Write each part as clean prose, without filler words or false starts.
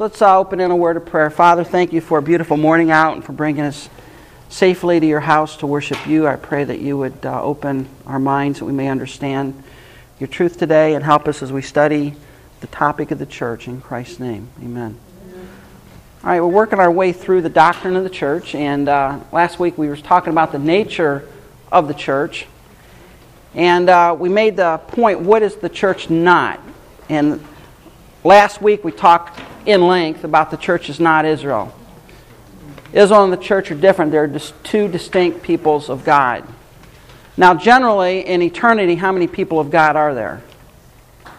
So let's open in a word of prayer. Father, thank you for a beautiful morning out and for bringing us safely to your house to worship you. I pray that you would open our minds that we may understand your truth today and help us as we study the topic of the church. In Christ's name, amen. All right, we're working our way through the doctrine of the church, and last week we were talking about the nature of the church, and we made the point, what is the church not? And last week we talked in length about the church is not Israel. Israel and the church are different. They're just two distinct peoples of God. Now, generally, in eternity, how many people of God are there?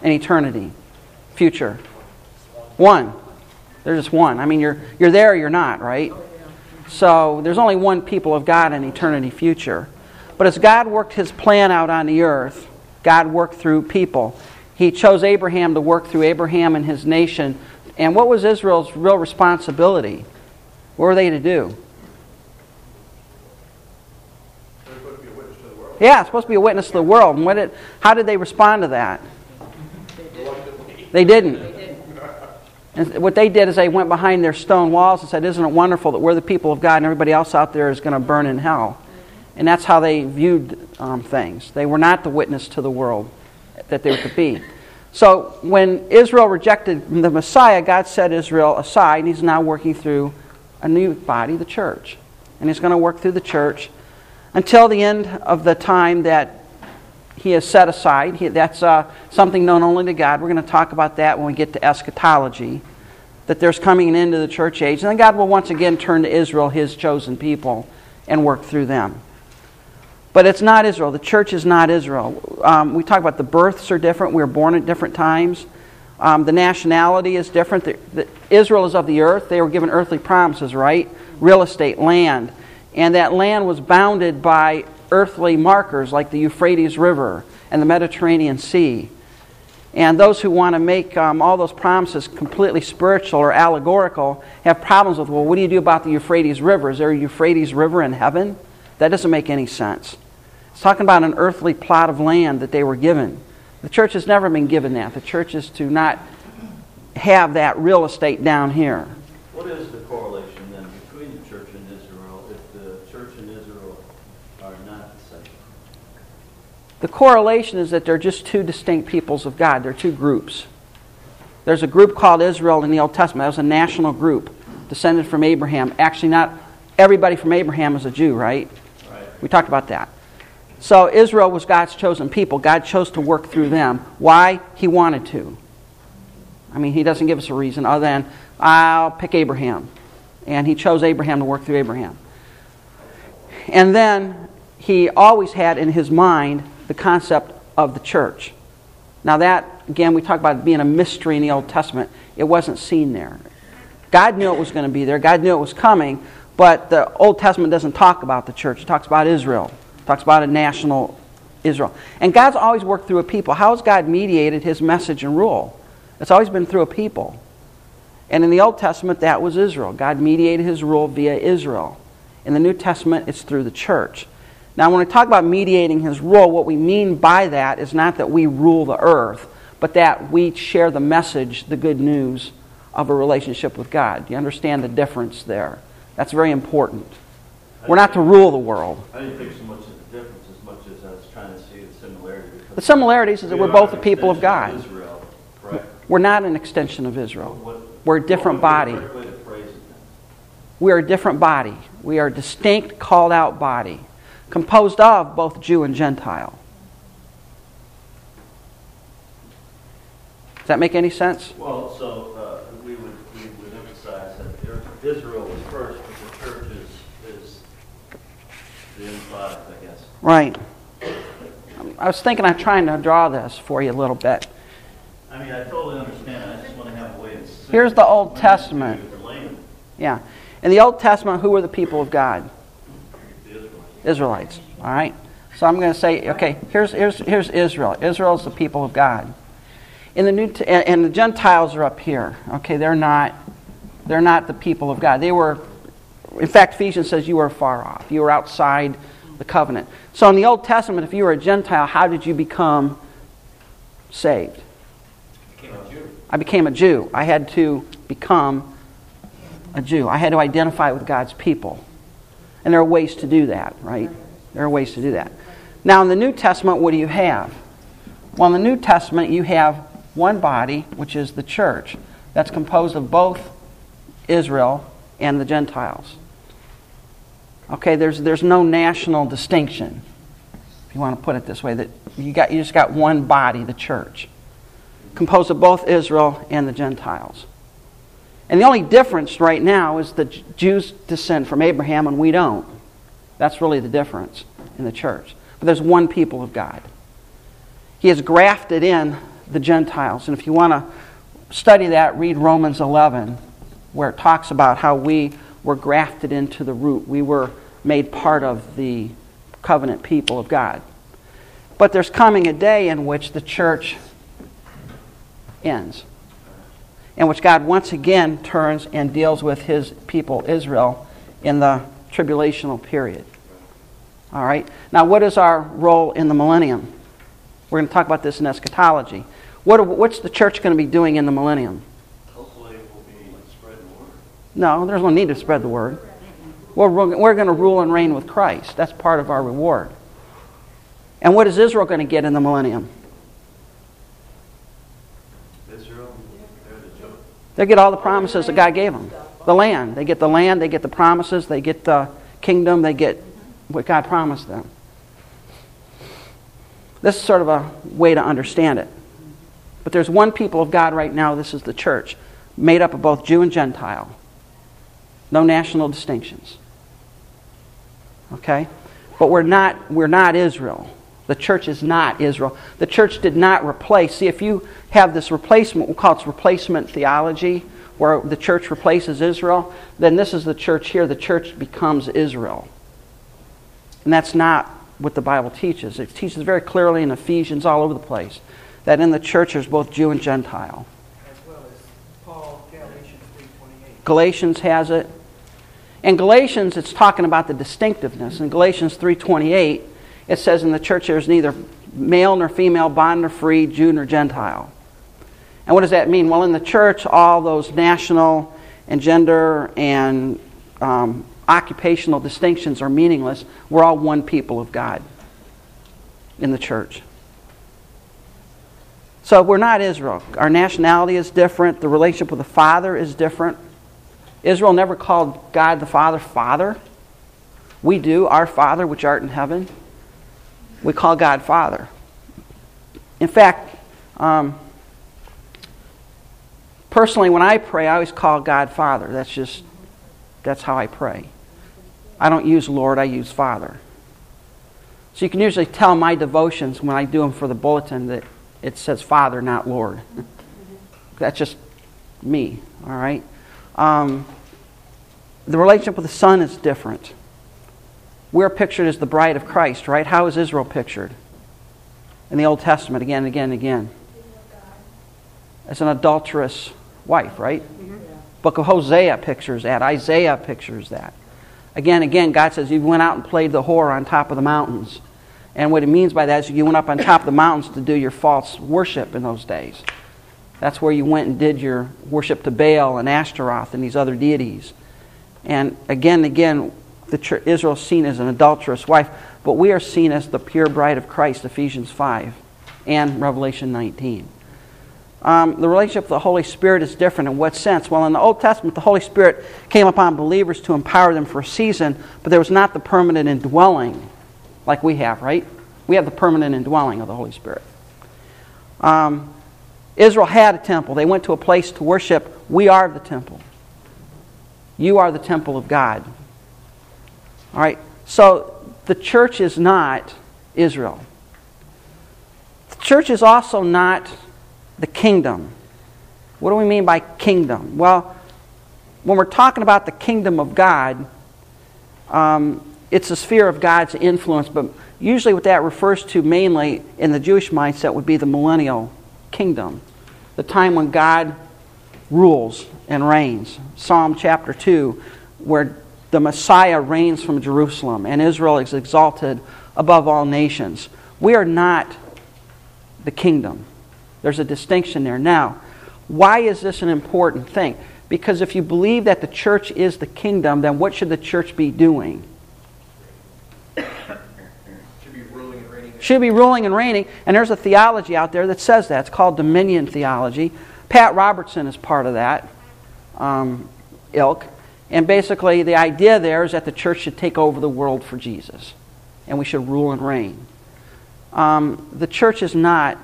In eternity, future. One. There's just one. I mean, you're there or you're not, right? So there's only one people of God in eternity future. But as God worked His plan out on the earth, God worked through people. He chose Abraham to work through Abraham and his nation. And what was Israel's real responsibility? What were they to do? They're supposed to be a witness to the world. Yeah, supposed to be a witness to the world. And how did they respond to that? They didn't. And what they did is they went behind their stone walls and said, isn't it wonderful that we're the people of God and everybody else out there is going to burn in hell? And that's how they viewed things. They were not the witness to the world that they were to be. So when Israel rejected the Messiah, God set Israel aside, and He's now working through a new body, the church. And He's going to work through the church until the end of the time that He has set aside. That's something known only to God. We're going to talk about that when we get to eschatology, that there's coming an end to the church age. And then God will once again turn to Israel, His chosen people, and work through them. But it's not Israel. The church is not Israel. We talk about the births are different. We were born at different times. The nationality is different. Israel is of the earth. They were given earthly promises, right? Real estate, land. And that land was bounded by earthly markers like the Euphrates River and the Mediterranean Sea. And those who want to make all those promises completely spiritual or allegorical have problems with, well, what do you do about the Euphrates River? Is there a Euphrates River in heaven? That doesn't make any sense. It's talking about an earthly plot of land that they were given. The church has never been given that. The church is to not have that real estate down here. What is the correlation? The correlation is that they're just two distinct peoples of God. They're two groups. There's a group called Israel in the Old Testament. That was a national group descended from Abraham. Actually, not everybody from Abraham is a Jew, right? We talked about that. So Israel was God's chosen people. God chose to work through them. Why? He wanted to. I mean, He doesn't give us a reason other than, I'll pick Abraham. And He chose Abraham to work through Abraham. And then He always had in His mind the concept of the church. Now that, again, we talk about it being a mystery in the Old Testament. It wasn't seen there. God knew it was going to be there. God knew it was coming, but the Old Testament doesn't talk about the church. It talks about Israel. It talks about a national Israel. And God's always worked through a people. How has God mediated His message and rule? It's always been through a people. And in the Old Testament, that was Israel. God mediated His rule via Israel. In the New Testament, it's through the church. Now, when we talk about mediating His rule, what we mean by that is not that we rule the earth, but that we share the message, the good news of a relationship with God. Do you understand the difference there? That's very important. We're not to rule the world. I didn't think so much of the difference as much as I was trying to see the similarities. The similarities is that we're both the people of God. Of Israel, correct? We're not an extension of Israel. We're a different body. We are a different body. We are a distinct, called-out body, composed of both Jew and Gentile. Does that make any sense? Well, so we would emphasize that Israel was first, but the church is the end product, I guess. Right. I was thinking I'm trying to draw this for you a little bit. I mean, I totally understand. I just want to have a way to see. Here's the Old Testament. Yeah. In the Old Testament, who were the people of God? Israelites, all right? So I'm going to say, okay, here's Israel. Israel is the people of God. In the and the Gentiles are up here. Okay, they're not the people of God. They were, in fact, Ephesians says you were far off. You were outside the covenant. So in the Old Testament, if you were a Gentile, how did you become saved? I became a Jew. I had to become a Jew. I had to identify with God's people. And there are ways to do that, right? There are ways to do that. Now, in the New Testament, what do you have? Well, in the New Testament, you have one body, which is the church. That's composed of both Israel and the Gentiles. Okay, there's no national distinction, if you want to put it this way, that you just got one body, the church, composed of both Israel and the Gentiles. And the only difference right now is the Jews descend from Abraham and we don't. That's really the difference in the church. But there's one people of God. He has grafted in the Gentiles. And if you want to study that, read Romans 11, where it talks about how we were grafted into the root. We were made part of the covenant people of God. But there's coming a day in which the church ends, in which God once again turns and deals with his people, Israel, in the tribulational period. All right. Now, what is our role in the millennium? We're going to talk about this in eschatology. What's the church going to be doing in the millennium? Hopefully it will be spreading the word. No, there's no need to spread the word. We're going to rule and reign with Christ. That's part of our reward. And what is Israel going to get in the millennium? They get all the promises that God gave them. The land. They get the land. They get the promises. They get the kingdom. They get what God promised them. This is sort of a way to understand it. But there's one people of God right now. This is the church, made up of both Jew and Gentile. No national distinctions. Okay? But we're not Israel. The church is not Israel. The church did not replace. See, if you have this replacement, we'll call it replacement theology, where the church replaces Israel, then this is the church here. The church becomes Israel. And that's not what the Bible teaches. It teaches very clearly in Ephesians all over the place that in the church there's both Jew and Gentile. As well as Paul, Galatians 3:28. Galatians has it. In Galatians, it's talking about the distinctiveness. In Galatians 3:28, it says in the church there's neither male nor female, bond nor free, Jew nor Gentile. And what does that mean? Well, in the church, all those national and gender and occupational distinctions are meaningless. We're all one people of God in the church. So we're not Israel. Our nationality is different. The relationship with the Father is different. Israel never called God the Father, Father. We do, our Father which art in heaven. We call God Father. In fact, personally, when I pray, I always call God Father. That's how I pray. I don't use Lord, I use Father. So you can usually tell my devotions when I do them for the bulletin that it says Father, not Lord. That's just me, all right? The relationship with the Son is different. We're pictured as the bride of Christ, right? How is Israel pictured? In the Old Testament, again and again and again. As an adulterous wife, right? Mm-hmm. Book of Hosea pictures that. Isaiah pictures that. Again and again, God says, you went out and played the whore on top of the mountains. And what it means by that is you went up on top of the mountains to do your false worship in those days. That's where you went and did your worship to Baal and Ashtaroth and these other deities. And again, the church, Israel is seen as an adulterous wife, but we are seen as the pure bride of Christ, Ephesians 5 and Revelation 19. The relationship with the Holy Spirit is different. In what sense? Well, in the Old Testament, the Holy Spirit came upon believers to empower them for a season, but there was not the permanent indwelling like we have, right? We have the permanent indwelling of the Holy Spirit. Israel had a temple. They went to a place to worship. We are the temple. You are the temple of God. All right, so the church is not Israel. The church is also not the kingdom. What do we mean by kingdom? Well, when we're talking about the kingdom of God, it's a sphere of God's influence, but usually what that refers to mainly in the Jewish mindset would be the millennial kingdom, the time when God rules and reigns. Psalm chapter 2, where the Messiah reigns from Jerusalem, and Israel is exalted above all nations. We are not the kingdom. There's a distinction there. Now, why is this an important thing? Because if you believe that the church is the kingdom, then what should the church be doing? Should be ruling and reigning. And there's a theology out there that says that. It's called dominion theology. Pat Robertson is part of that ilk. And basically the idea there is that the church should take over the world for Jesus. And we should rule and reign. The church is not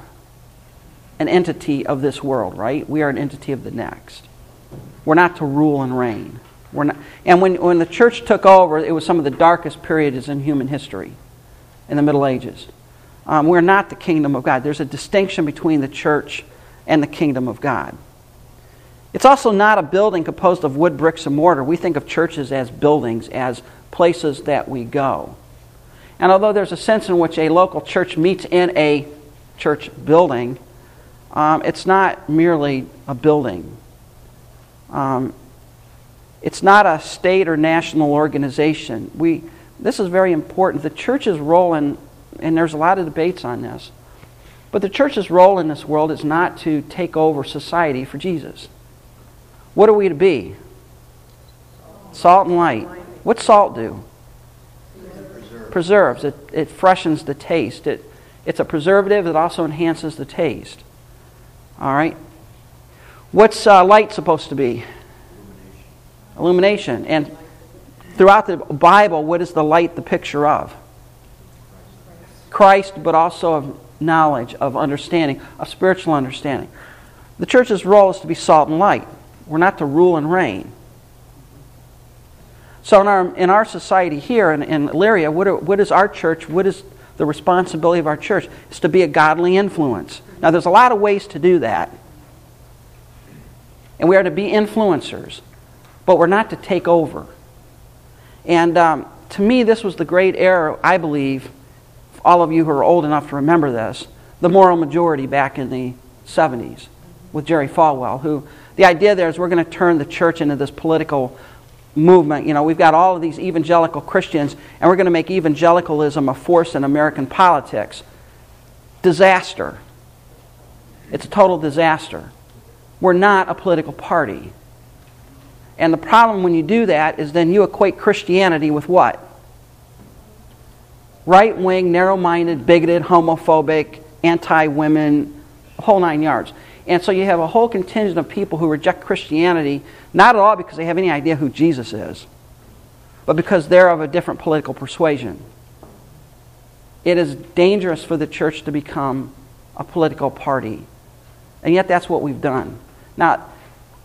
an entity of this world, right? We are an entity of the next. We're not to rule and reign. We're not, and when the church took over, it was some of the darkest periods in human history, in the Middle Ages. We're not the kingdom of God. There's a distinction between the church and the kingdom of God. It's also not a building composed of wood, bricks, and mortar. We think of churches as buildings, as places that we go. And although there's a sense in which a local church meets in a church building, it's not merely a building. It's not a state or national organization. This is very important. The church's role in, and there's a lot of debates on this, but the church's role in this world is not to take over society for Jesus. What are we to be? Salt and light. What's salt do? Preserves. It freshens the taste. It's a preservative that also enhances the taste. All right? What's light supposed to be? Illumination. And throughout the Bible, what is the light the picture of? Christ, but also of knowledge, of understanding, of spiritual understanding. The church's role is to be salt and light. We're not to rule and reign. So in our society here in Illyria, what is our church? What is the responsibility of our church? It's to be a godly influence. Now, there's a lot of ways to do that. And we are to be influencers, but we're not to take over. And to me, this was the great error, I believe, all of you who are old enough to remember this, the Moral Majority back in the 70s with Jerry Falwell, who the idea there is we're going to turn the church into this political movement. You know, we've got all of these evangelical Christians, and we're going to make evangelicalism a force in American politics. Disaster. It's a total disaster. We're not a political party. And the problem when you do that is then you equate Christianity with what? Right-wing, narrow-minded, bigoted, homophobic, anti-women, whole nine yards. And so you have a whole contingent of people who reject Christianity, not at all because they have any idea who Jesus is, but because they're of a different political persuasion. It is dangerous for the church to become a political party. And yet that's what we've done. Now,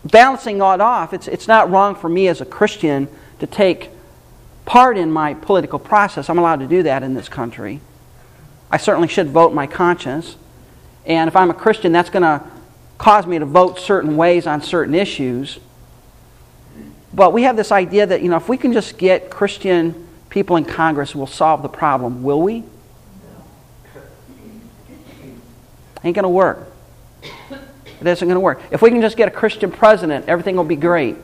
balancing it off, it's not wrong for me as a Christian to take part in my political process. I'm allowed to do that in this country. I certainly should vote my conscience. And if I'm a Christian, that's going to cause me to vote certain ways on certain issues. But we have this idea that, you know, if we can just get Christian people in Congress, we'll solve the problem. Will we? Ain't going to work. It isn't going to work. If we can just get a Christian president, everything will be great.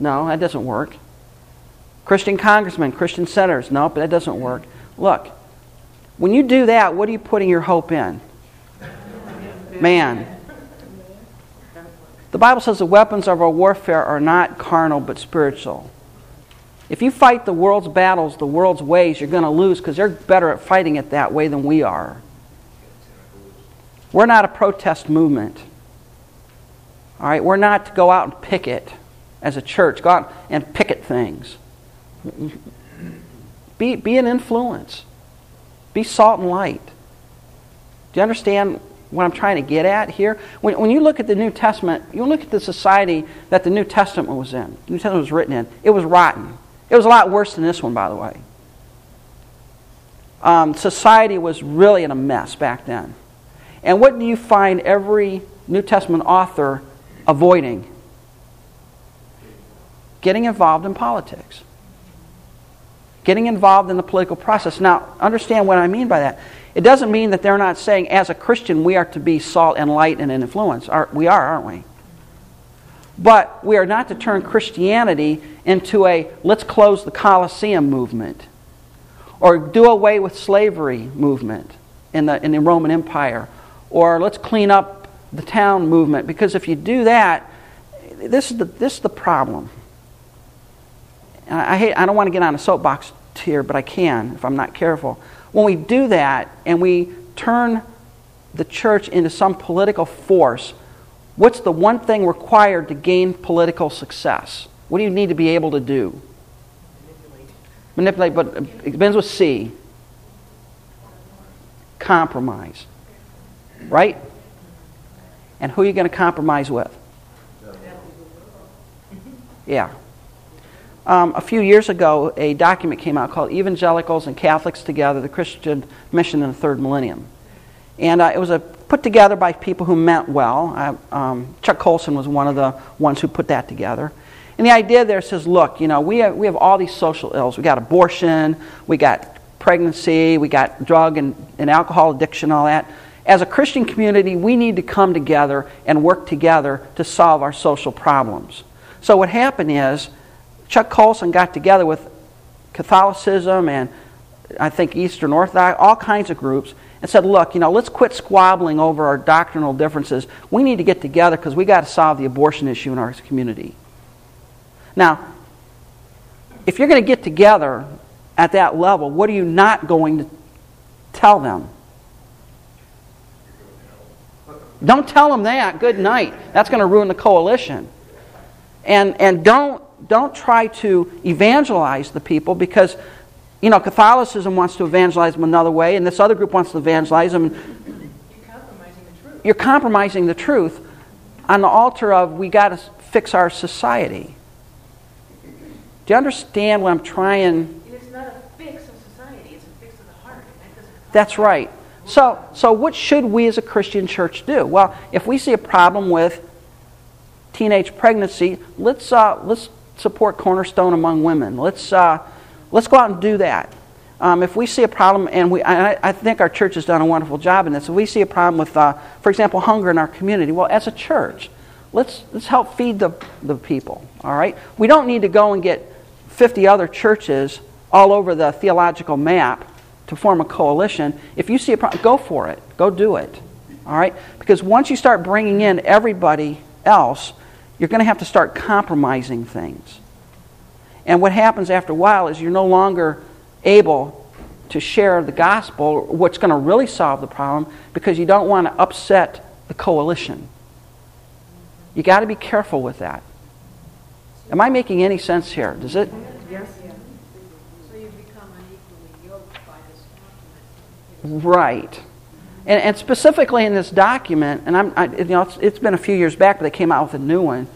No, that doesn't work. Christian congressmen, Christian senators, no, but that doesn't work. Look, when you do that, what are you putting your hope in? Man. The Bible says the weapons of our warfare are not carnal but spiritual. If you fight the world's battles, the world's ways, you're going to lose because they're better at fighting it that way than we are. We're not a protest movement. All right, we're not to go out and picket as a church. Go out and picket things. Be an influence. Be salt and light. Do you understand what I'm trying to get at here? When you look at the New Testament, you look at the society that the New Testament was in. The New Testament was written in. It was rotten. It was a lot worse than this one, by the way. Society was really in a mess back then. And what do you find every New Testament author avoiding? Getting involved in politics. Getting involved in the political process. Now, understand what I mean by that. It doesn't mean that they're not saying, as a Christian, we are to be salt and light and an influence. We are, aren't we? But we are not to turn Christianity into a, let's close the Colosseum movement. Or do away with slavery movement in the Roman Empire. Or let's clean up the town movement. Because if you do that, this is the problem. And I don't want to get on a soapbox here, but I can if I'm not careful. When we do that and we turn the church into some political force, what's the one thing required to gain political success? What do you need to be able to do? Manipulate, but it begins with C. Compromise. Right? And who are you going to compromise with? Yeah. A few years ago, a document came out called Evangelicals and Catholics Together, the Christian Mission in the Third Millennium. And it was put together by people who meant well. Chuck Colson was one of the ones who put that together. And the idea there says, look, you know, we have all these social ills. We got abortion, we got pregnancy, we got drug and alcohol addiction, all that. As a Christian community, we need to come together and work together to solve our social problems. So what happened is, Chuck Colson got together with Catholicism and I think Eastern Orthodox, all kinds of groups, and said, look, you know, let's quit squabbling over our doctrinal differences. We need to get together because we got to solve the abortion issue in our community. Now, if you're going to get together at that level, what are you not going to tell them? Don't tell them that. Good night. That's going to ruin the coalition. And don't try to evangelize the people because, you know, Catholicism wants to evangelize them another way and this other group wants to evangelize them. You're compromising the truth. You're compromising the truth on the altar of we got to fix our society. Do you understand what I'm trying? And it's not a fix of society, it's a fix of the heart. That's right. So what should we as a Christian church do? Well, if we see a problem with teenage pregnancy, let's support Cornerstone Among Women. Let's go out and do that. If we see a problem, and I think our church has done a wonderful job in this. If we see a problem with, for example, hunger in our community, well, as a church, let's help feed the people. All right, we don't need to go and get 50 other churches all over the theological map to form a coalition. If you see a problem, go for it. Go do it. All right, because once you start bringing in everybody else, you're going to have to start compromising things. And what happens after a while is you're no longer able to share the gospel, what's going to really solve the problem, because you don't want to upset the coalition. You got to be careful with that. Am I making any sense here? Does it? Yes. So you become unequally yoked by this document. Right. And specifically in this document, and it's been a few years back, but they came out with a new one.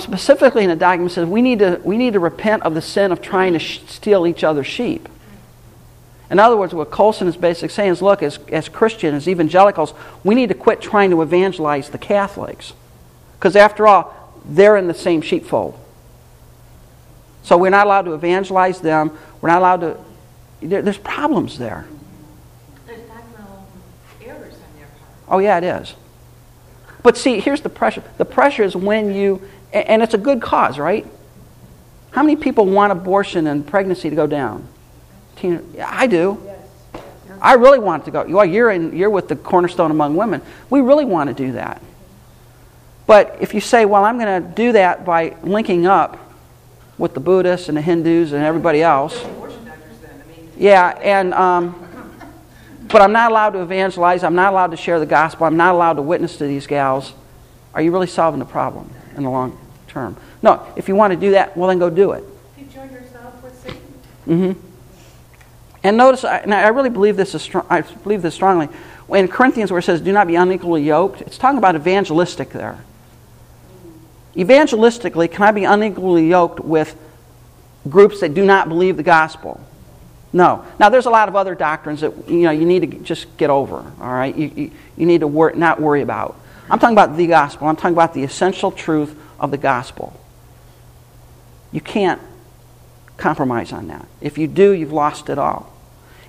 Specifically in the document, it says we need to repent of the sin of trying to steal each other's sheep. In other words, what Colson is basically saying is, look, as Christians, as evangelicals, we need to quit trying to evangelize the Catholics, because after all, they're in the same sheepfold. So we're not allowed to evangelize them. We're not allowed to. There's problems there. Oh, yeah, it is. But see, here's the pressure. The pressure is when you, and it's a good cause, right? How many people want abortion and pregnancy to go down? I do. I really want it to go. Well, you're with the Cornerstone Among Women. We really want to do that. But if you say, well, I'm going to do that by linking up with the Buddhists and the Hindus and everybody else. Yeah, and... but I'm not allowed to evangelize, I'm not allowed to share the gospel, I'm not allowed to witness to these gals. Are you really solving the problem in the long term? No, if you want to do that, well then go do it. You join yourself with Satan. Mm-hmm. And notice, I really believe this is strong, I believe this strongly. In Corinthians where it says, do not be unequally yoked, it's talking about evangelistic there. Evangelistically, can I be unequally yoked with groups that do not believe the gospel? No. Now, there's a lot of other doctrines that you need to just get over. All right, you need to not worry about. I'm talking about the gospel. I'm talking about the essential truth of the gospel. You can't compromise on that. If you do, you've lost it all.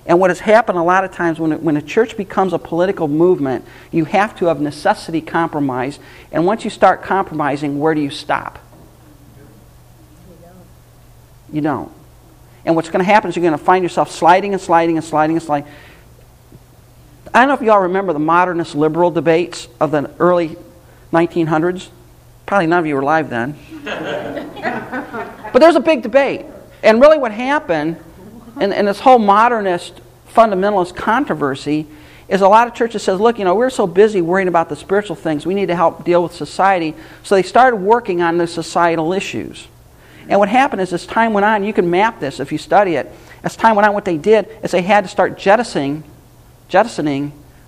And what has happened a lot of times when a church becomes a political movement, you have to of necessity compromise. And once you start compromising, where do you stop? You don't. And what's going to happen is you're going to find yourself sliding and sliding and sliding and sliding. I don't know if you all remember the modernist liberal debates of the early 1900s. Probably none of you were alive then. But there's a big debate. And really what happened in this whole modernist fundamentalist controversy is a lot of churches says, look, you know, we're so busy worrying about the spiritual things, we need to help deal with society. So they started working on the societal issues. And what happened is as time went on, you can map this if you study it, as time went on what they did is they had to start jettisoning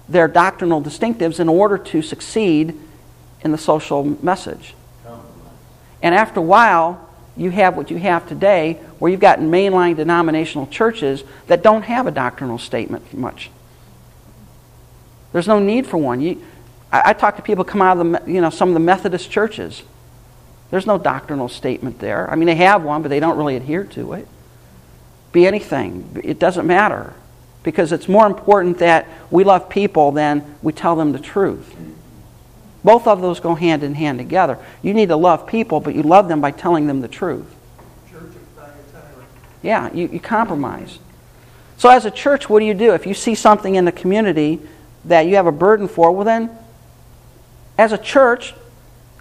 their doctrinal distinctives in order to succeed in the social message. And after a while, you have what you have today where you've got mainline denominational churches that don't have a doctrinal statement much. There's no need for one. I talk to people who come out of the, you know, some of the Methodist churches. There's no doctrinal statement there. I mean, they have one, but they don't really adhere to it. Be anything. It doesn't matter. Because it's more important that we love people than we tell them the truth. Both of those go hand in hand together. You need to love people, but you love them by telling them the truth. Yeah, you compromise. So as a church, what do you do? If you see something in the community that you have a burden for, well then, as a church,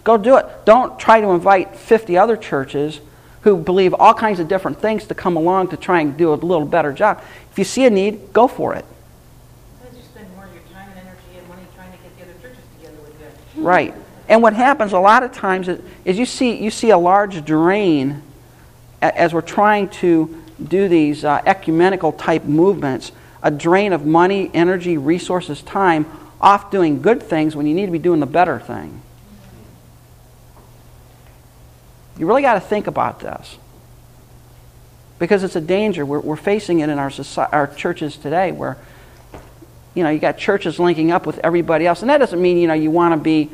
go do it. Don't try to invite 50 other churches who believe all kinds of different things to come along to try and do a little better job. If you see a need, go for it. Because you spend more of your time and energy and money trying to get the other churches together with you. Right. And what happens a lot of times is you see a large drain as we're trying to do these ecumenical type movements, a drain of money, energy, resources, time off doing good things when you need to be doing the better thing. You really got to think about this because it's a danger. We're facing it in our churches today where, you know, you got churches linking up with everybody else. And that doesn't mean, you know, you want to be,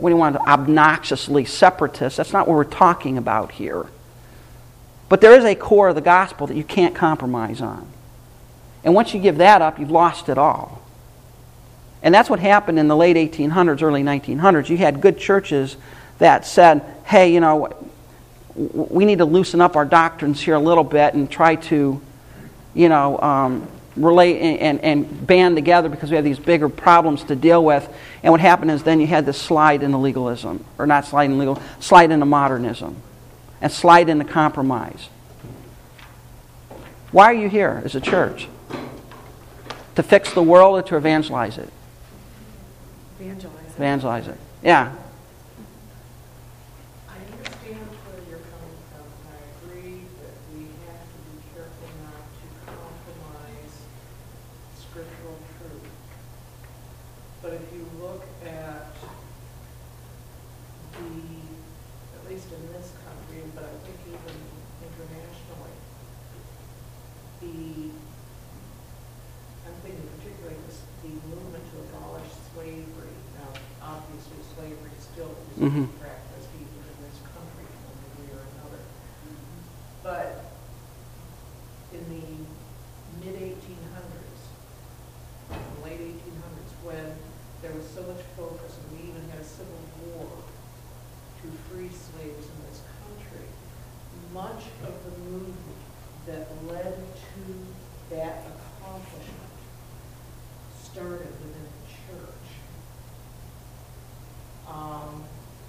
we don't want to obnoxiously separatist. That's not what we're talking about here. But there is a core of the gospel that you can't compromise on. And once you give that up, you've lost it all. And that's what happened in the late 1800s, early 1900s. You had good churches that said, hey, you know, we need to loosen up our doctrines here a little bit and try to, you know, relate and band together because we have these bigger problems to deal with. And what happened is then you had this slide into legalism, or not slide into legalism, slide into modernism, and slide into compromise. Why are you here as a church? To fix the world or to evangelize it? Evangelize it. Evangelize it. Yeah. I understand where you're coming from, and I agree that we have to be careful not to compromise scriptural truth. But if you look at at least in this country, but I think even internationally, I'm thinking particularly the movement to abolish slavery. Now, obviously, slavery still is practiced even in this country to one degree or another. But in the late 1800s, when there was so much focus, and we even had a civil war to free slaves in this country, much of the movement that led to that accomplishment started within the church.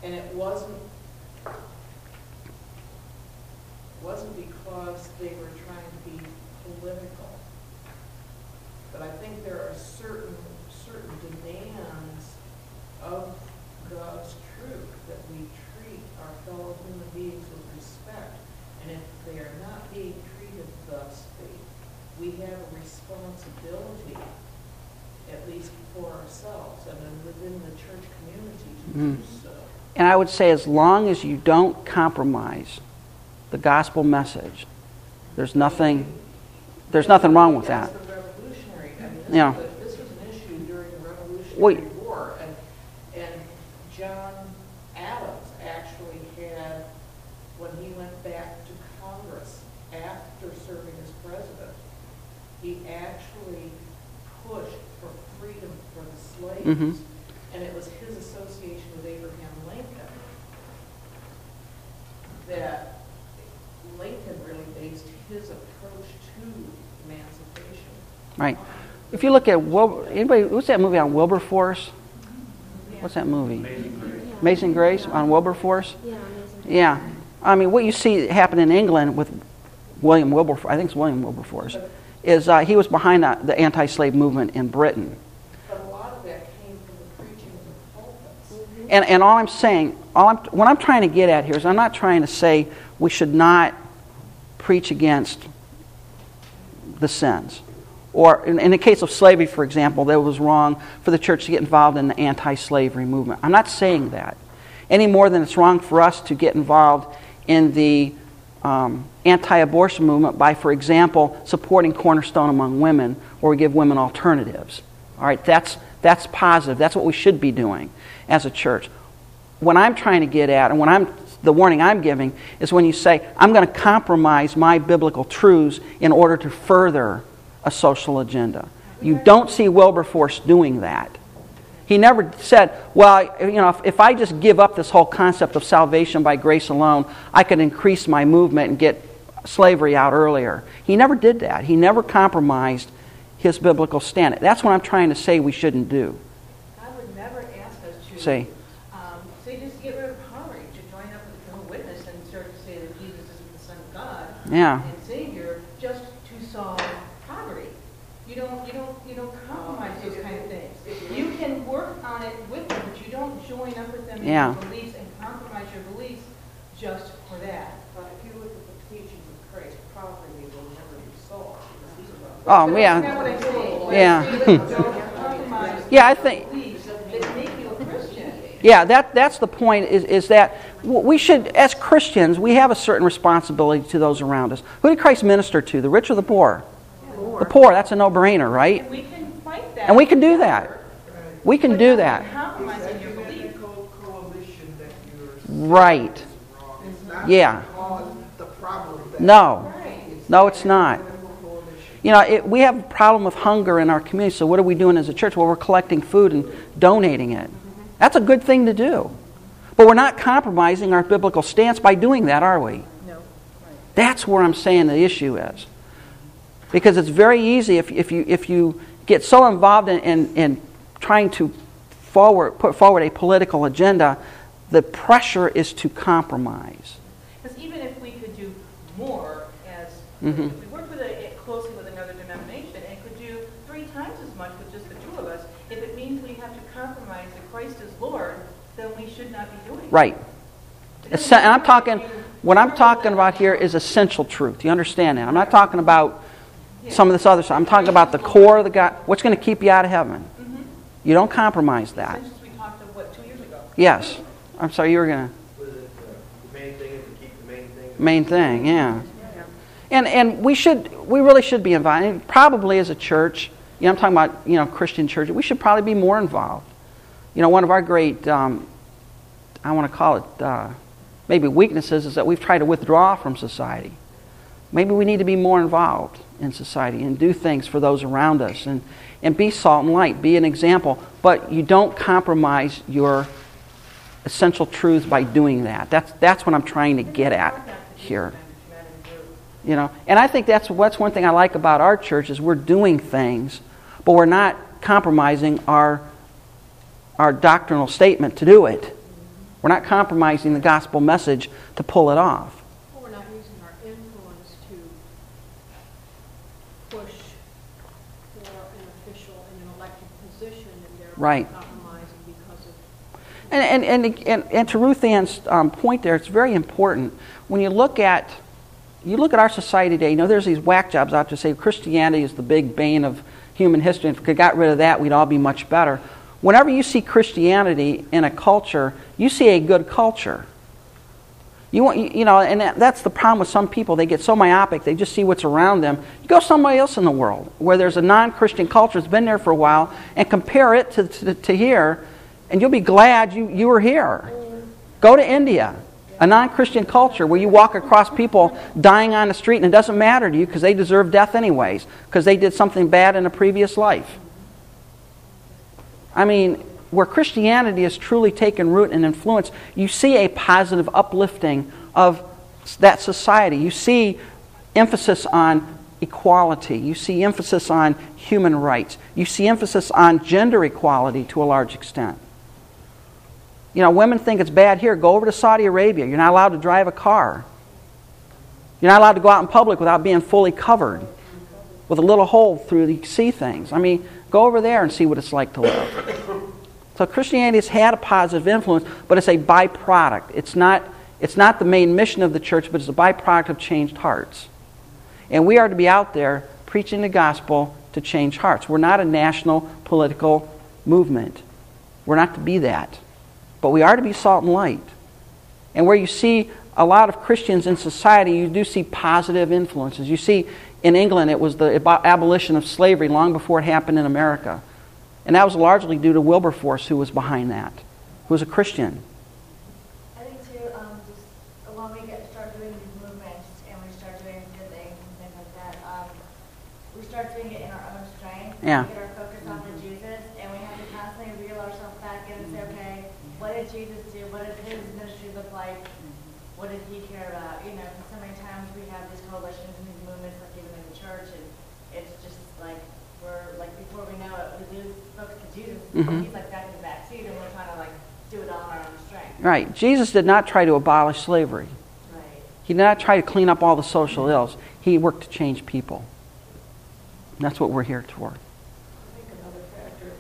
And it wasn't because they were trying to be political. But I think there are certain demands of God's truth that we treat our fellow human beings with respect. And if they are not being treated thusly, we have a responsibility, at least for ourselves and then within the church community, to do so. And I would say as long as you don't compromise the gospel message, there's nothing wrong with that. That's the revolutionary. I mean, this was an issue during the Revolutionary War, and John Adams actually had, when he went back to Congress after serving as president, he actually pushed for freedom for the slaves, and it was his association with Abraham Lincoln that Lincoln really based his approach to emancipation. Right. If you look at what's that movie on Wilberforce? What's that movie? Amazing Grace. Amazing Grace on Wilberforce? Yeah. Yeah. I mean, what you see happen in England with William Wilberforce, I think it's William Wilberforce, is he was behind the anti-slave movement in Britain. But a lot of that came from the preaching of the pulpits. Mm-hmm. And all I'm saying, what I'm trying to get at here is I'm not trying to say we should not preach against the sins. Or in the case of slavery, for example, that was wrong for the church to get involved in the anti-slavery movement. I'm not saying that, any more than it's wrong for us to get involved in the anti-abortion movement by, for example, supporting Cornerstone Among Women, or we give women alternatives. All right, that's positive. That's what we should be doing as a church. What I'm trying to get at, and the warning I'm giving, is when you say, I'm going to compromise my biblical truths in order to further a social agenda. You don't see Wilberforce doing that. He never said, well, you know, if I just give up this whole concept of salvation by grace alone, I could increase my movement and get slavery out earlier. He never did that. He never compromised his biblical stand. That's what I'm trying to say we shouldn't do. I would never ask us to say, so you just get rid of Harvard to join up with the Jehovah's Witness and start to say that Jesus is the Son of God and Savior just to solve poverty. You don't compromise those kind of things. You can work on it with them, but you don't join up with them in your beliefs and compromise your beliefs just for that. But if you look at the teaching of Christ, property will never be solved. Oh, yeah. That's not what I'm saying. Don't compromise your beliefs that make you a Christian. Yeah, that's the point, is that we should, as Christians, we have a certain responsibility to those around us. Who did Christ minister to, the rich or the poor? The poor, that's a no-brainer, right? And we can fight that. And we can do that. Right. We can do that. Right. Yeah. No. No, it's not. You know, we have a problem with hunger in our community, so what are we doing as a church? Well, we're collecting food and donating it. That's a good thing to do. But we're not compromising our biblical stance by doing that, are we? No. That's where I'm saying the issue is. Because it's very easy if you get so involved in trying to put forward a political agenda, the pressure is to compromise. Because even if we could do more, as if we worked closely with another denomination and could do 3 times as much with just the 2 of us, if it means we have to compromise that Christ is Lord, then we should not be doing it. Right. And what I'm talking about here is essential truth. You understand that? I'm not talking about some of this other stuff. I'm talking about the core of the God. What's going to keep you out of heaven? Mm-hmm. You don't compromise that. Since we talked of what, 2 years ago? Yes. I'm sorry, you were going to. Was it the main thing is to keep the main thing? Main thing, yeah. And we really should be invited. Probably as a church, you know, I'm talking about, you know, Christian church. We should probably be more involved. You know, one of our great, I want to call it maybe weaknesses, is that we've tried to withdraw from society. Maybe we need to be more involved in society and do things for those around us and be salt and light, be an example, but you don't compromise your essential truths by doing that. That's what I'm trying to get at here. You know, and I think that's one thing I like about our church is we're doing things, but we're not compromising our doctrinal statement to do it. We're not compromising the gospel message to pull it off. Right. And to Ruth Ann's point there, it's very important. When you look at our society today, you know, there's these whack jobs out to say Christianity is the big bane of human history. If we got rid of that, we'd all be much better. Whenever you see Christianity in a culture, you see a good culture. And that's the problem with some people. They get so myopic, they just see what's around them. You go somewhere else in the world where there's a non-Christian culture that's been there for a while and compare it to here, and you'll be glad you were here. Go to India, a non-Christian culture where you walk across people dying on the street and it doesn't matter to you because they deserve death anyways because they did something bad in a previous life. I mean, where Christianity has truly taken root and influence, you see a positive uplifting of that society. You see emphasis on equality. You see emphasis on human rights. You see emphasis on gender equality to a large extent. You know, women think it's bad here. Go over to Saudi Arabia. You're not allowed to drive a car. You're not allowed to go out in public without being fully covered with a little hole through to see things. I mean, go over there and see what it's like to live. So Christianity has had a positive influence, but it's a byproduct. It's not the main mission of the church, but it's a byproduct of changed hearts. And we are to be out there preaching the gospel to change hearts. We're not a national political movement. We're not to be that. But we are to be salt and light. And where you see a lot of Christians in society, you do see positive influences. You see, in England, it was the abolition of slavery long before it happened in America. And that was largely due to Wilberforce, who was behind that, who was a Christian. I think, too, when we start doing these movements and we start doing good things and things like that, we start doing it in our own strength. Yeah. We get our focus on the Jesus, and we have to constantly reel ourselves back in and say, okay, what did Jesus do? What did his ministry look like? What did he care about? You know, so many times we have these coalitions and these movements, like even in the church, and it's just like we're like before we know it, we lose focus to Jesus. Mm-hmm. He's like back in the back seat, and we're trying to like do it all on our own strength. Right. Jesus did not try to abolish slavery. Right. He did not try to clean up all the social ills. He worked to change people. And that's what we're here toward. I think another factor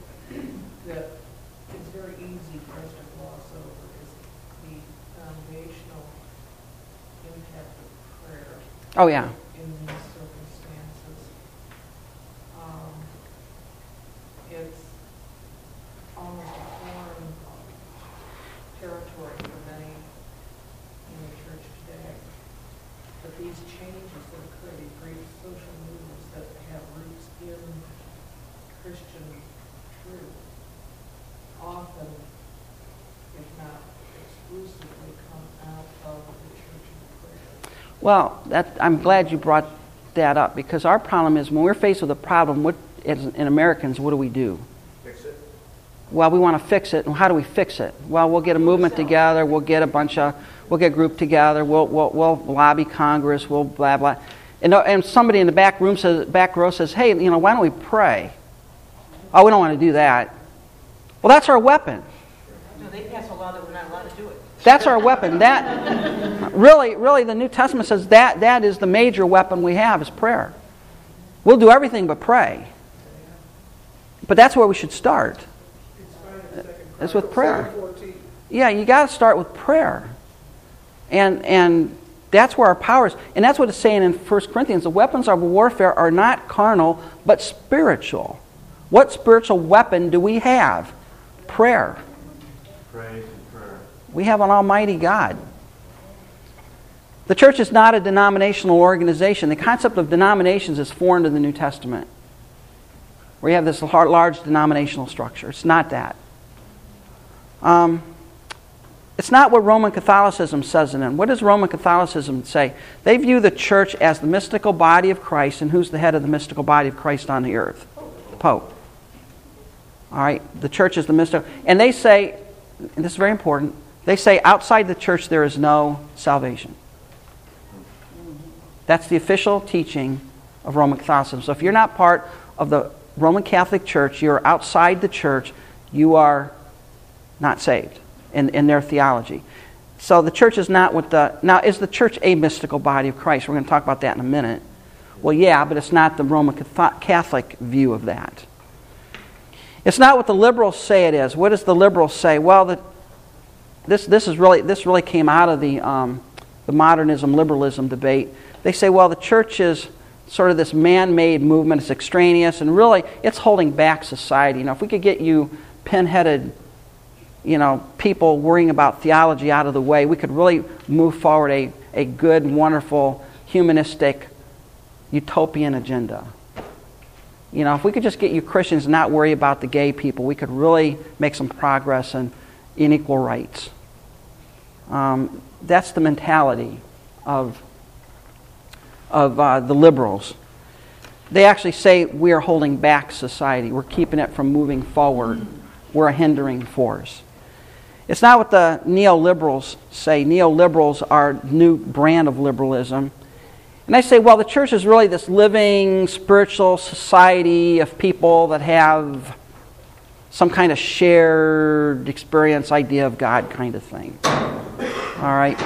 that is very easy for us to gloss over is the foundational impact of prayer. Oh, yeah. In these circumstances. It's almost a foreign territory for many in the church today. But these changes that have created great social movements that have roots in Christian truth often, if not exclusively, come out of the church in prayer. Well, I'm glad you brought that up, because our problem is when we're faced with a problem, what, as in Americans, what do we do? Fix it. Well, we want to fix it, and how do we fix it? Well, we'll get a movement together. We'll get a group together. We'll lobby Congress. We'll blah blah. And somebody in the back row says, "Hey, you know, why don't we pray?" Oh, we don't want to do that. Well, that's our weapon. No, they pass a law that we're not allowed to do it. That's our weapon. That really, the New Testament says that is the major weapon we have is prayer. We'll do everything but pray. But that's where we should start. It's with prayer. Yeah, you got to start with prayer, and that's where our power is, and that's what it's saying in First Corinthians. The weapons of warfare are not carnal, but spiritual. What spiritual weapon do we have? Prayer. Praise and prayer. We have an Almighty God. The church is not a denominational organization. The concept of denominations is foreign to the New Testament, where you have this large denominational structure. It's not that. It's not what Roman Catholicism says in it. What does Roman Catholicism say? They view the church as the mystical body of Christ, and who's the head of the mystical body of Christ on the earth? The Pope. All right, the church is the mystical. And they say, and this is very important, they say outside the church there is no salvation. That's the official teaching of Roman Catholicism. So if you're not part of the Roman Catholic Church, you're outside the church, you are not saved in their theology. So the church is not what the... Now, is the church a mystical body of Christ? We're going to talk about that in a minute. Well, yeah, but it's not the Roman Catholic view of that. It's not what the liberals say it is. What does the liberals say? Well, this really came out of the modernism-liberalism debate. They say, well, the church is sort of this man-made movement. It's extraneous, and really, it's holding back society. Now, if we could get you pin-headed... you know, people worrying about theology out of the way, we could really move forward a good, wonderful, humanistic, utopian agenda. You know, if we could just get you Christians to not worry about the gay people, we could really make some progress in equal rights. That's the mentality of the liberals. They actually say we are holding back society. We're keeping it from moving forward. We're a hindering force. It's not what the neoliberals say. Neoliberals are a new brand of liberalism. And they say, well, the church is really this living, spiritual society of people that have some kind of shared experience, idea of God kind of thing. All right.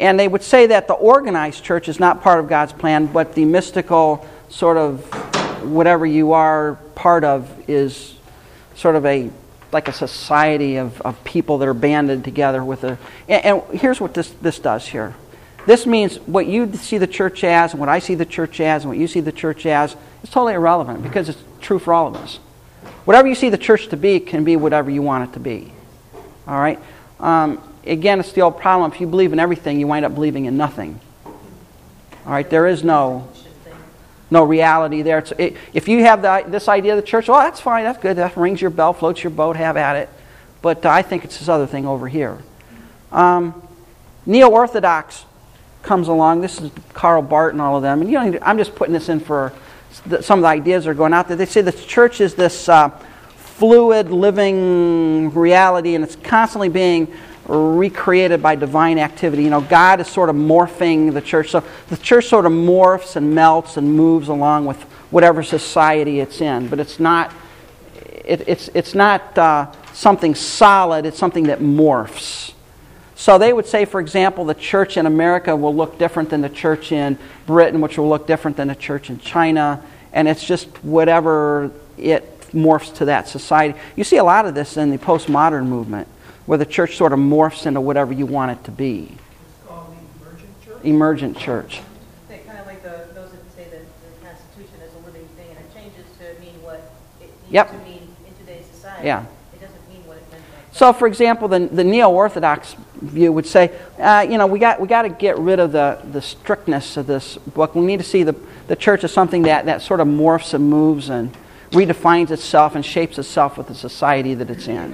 And they would say that the organized church is not part of God's plan, but the mystical sort of whatever you are part of is sort of a like a society of people that are banded together with a... And here's what this does here. This means what you see the church as, and what I see the church as, and what you see the church as, it's totally irrelevant because it's true for all of us. Whatever you see the church to be can be whatever you want it to be. All right? Again, it's the old problem. If you believe in everything, you wind up believing in nothing. All right? There is no reality there. If you have this idea of the church, well, that's fine, that's good. That rings your bell, floats your boat, have at it. But I think it's this other thing over here. Neo-Orthodox comes along. This is Karl Barth and all of them. And you don't need to, I'm just putting this in for some of the ideas that are going out there. They say the church is this fluid, living reality, and it's constantly being recreated by divine activity. You know, God is sort of morphing the church. So the church sort of morphs and melts and moves along with whatever society it's in. But it's not something solid. It's something that morphs. So they would say, for example, the church in America will look different than the church in Britain, which will look different than the church in China. And it's just whatever it morphs to that society. You see a lot of this in the postmodern movement, where the church sort of morphs into whatever you want it to be. It's called the emergent church? Emergent church. They kind of like those that say that the Constitution is a living thing, and it changes to mean what it needs to mean in today's society. Yeah. It doesn't mean what it meant back then. So, for example, the Neo-Orthodox view would say, we got to get rid of the strictness of this book. We need to see the church as something that sort of morphs and moves and redefines itself and shapes itself with the society that it's in.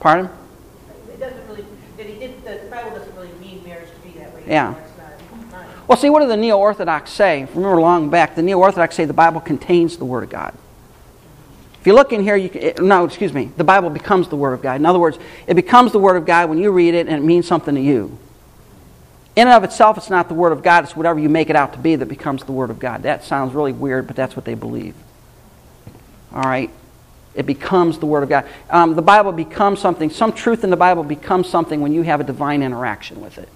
Pardon? It doesn't really. The Bible doesn't really mean marriage to be that way. Yeah. It's not. Well, see, what do the Neo-Orthodox say? Remember, long back, the Neo-Orthodox say the Bible contains the Word of God. If you look in here, the Bible becomes the Word of God. In other words, it becomes the Word of God when you read it, and it means something to you. In and of itself, it's not the Word of God. It's whatever you make it out to be that becomes the Word of God. That sounds really weird, but that's what they believe. All right. It becomes the Word of God. The Bible becomes something. Some truth in the Bible becomes something when you have a divine interaction with it.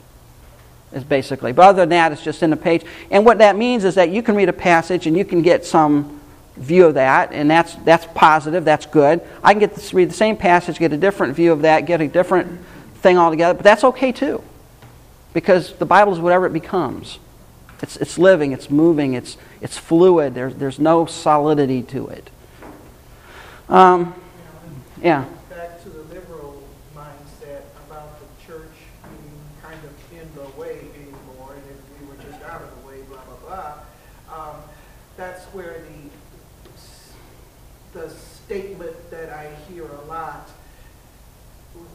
It's basically. But other than that, it's just in the page. And what that means is that you can read a passage and you can get some view of that, and that's positive, that's good. I can read the same passage, get a different view of that, get a different thing altogether, but that's okay too. Because the Bible is whatever it becomes. It's living, it's moving, it's fluid, there's no solidity to it. Back to the liberal mindset about the church being kind of in the way anymore, and if we were just out of the way, blah, blah, blah. That's where the statement that I hear a lot,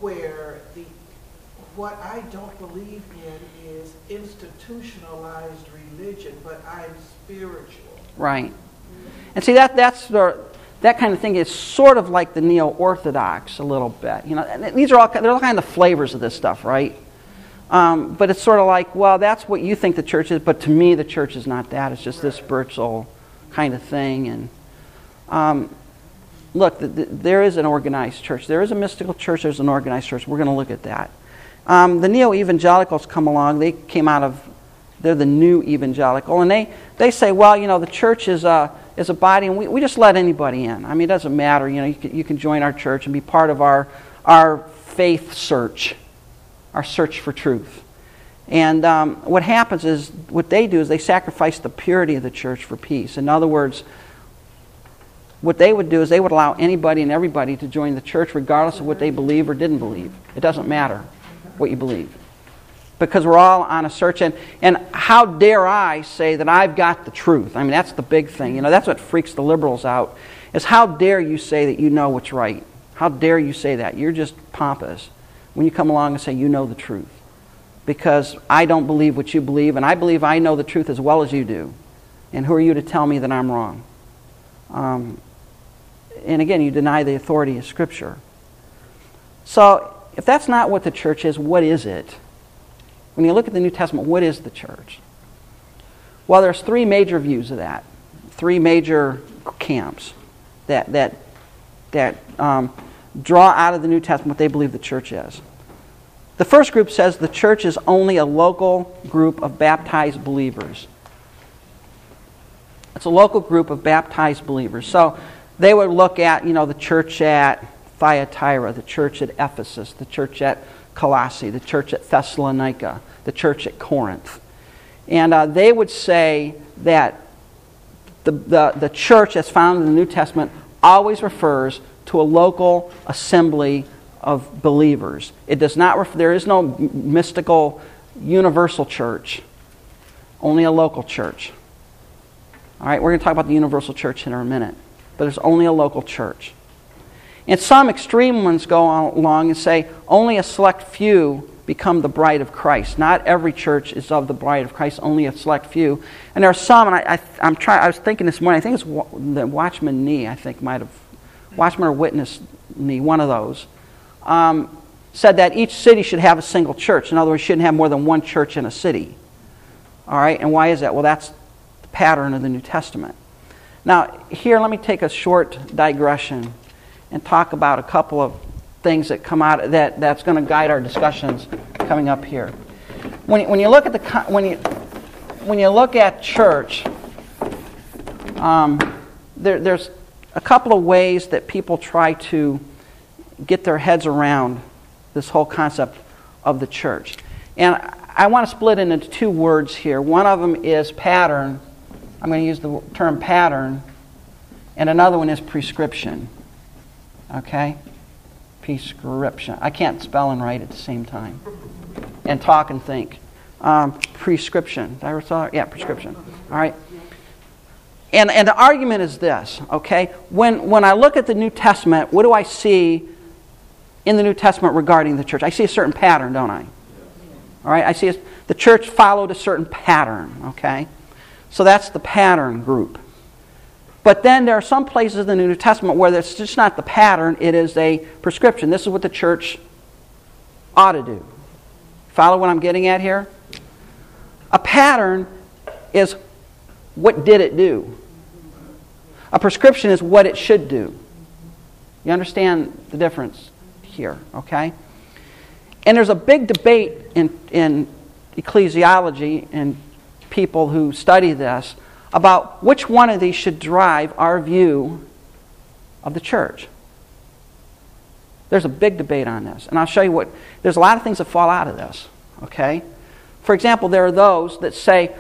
where what I don't believe in is institutionalized religion, but I'm spiritual. Right. And see, that kind of thing is sort of like the Neo-Orthodox a little bit. You know, and these are all kind of flavors of this stuff, right? But it's sort of like, well, that's what you think the church is, but to me the church is not that. It's just this spiritual kind of thing. And look, there is an organized church. There is a mystical church. There's an organized church. We're going to look at that. The Neo-Evangelicals come along. They came out of... They're the new evangelical. And they say, well, you know, the church is a body, and we just let anybody in. I mean, it doesn't matter. You know, you can join our church and be part of our faith search, our search for truth. And what happens is, what they do is they sacrifice the purity of the church for peace. In other words, what they would do is they would allow anybody and everybody to join the church regardless of what they believe or didn't believe. It doesn't matter what you believe. Because we're all on a search, and how dare I say that I've got the truth? I mean, that's the big thing. You know, that's what freaks the liberals out, is how dare you say that you know what's right? How dare you say that? You're just pompous when you come along and say you know the truth. Because I don't believe what you believe, and I believe I know the truth as well as you do. And who are you to tell me that I'm wrong? And again, you deny the authority of Scripture. So, if that's not what the church is, what is it? When you look at the New Testament, what is the church? Well, there's three major views of that. three major camps that draw out of the New Testament what they believe the church is. The first group says the church is only a local group of baptized believers. It's a local group of baptized believers. So they would look at, the church at Thyatira, the church at Ephesus, the church at Colossae, the church at Thessalonica, the church at Corinth. And they would say that the church as found in the New Testament always refers to a local assembly of believers. It does not there is no mystical universal church, only a local church. All right, we're going to talk about the universal church in a minute, but there's only a local church. And some extreme ones go along and say only a select few become the bride of Christ. Not every church is of the bride of Christ, only a select few. And there are some, and I was thinking this morning, I think it's the Watchman Nee, Watchman or Witness Nee, one of those, said that each city should have a single church. In other words, shouldn't have more than one church in a city. All right, and why is that? Well, that's the pattern of the New Testament. Now, here, let me take a short digression and talk about a couple of things that come out of that's going to guide our discussions coming up here. When you look at church, there's a couple of ways that people try to get their heads around this whole concept of the church, and I want to split into two words here. One of them is pattern. I'm going to use the term pattern, and another one is prescription. Okay. Prescription. I can't spell and write at the same time and talk and think. Prescription. Did I ever saw it? Yeah, prescription. All right. And the argument is this, okay? When I look at the New Testament, what do I see in the New Testament regarding the church? I see a certain pattern, don't I? All right. I see the church followed a certain pattern, okay? So that's the pattern group. But then there are some places in the New Testament where it's just not the pattern, it is a prescription. This is what the church ought to do. Follow what I'm getting at here? A pattern is what did it do? A prescription is what it should do. You understand the difference here, okay? And there's a big debate in ecclesiology and people who study this about which one of these should drive our view of the church. There's a big debate on this, and I'll show you what. There's a lot of things that fall out of this, okay? For example, there are those that say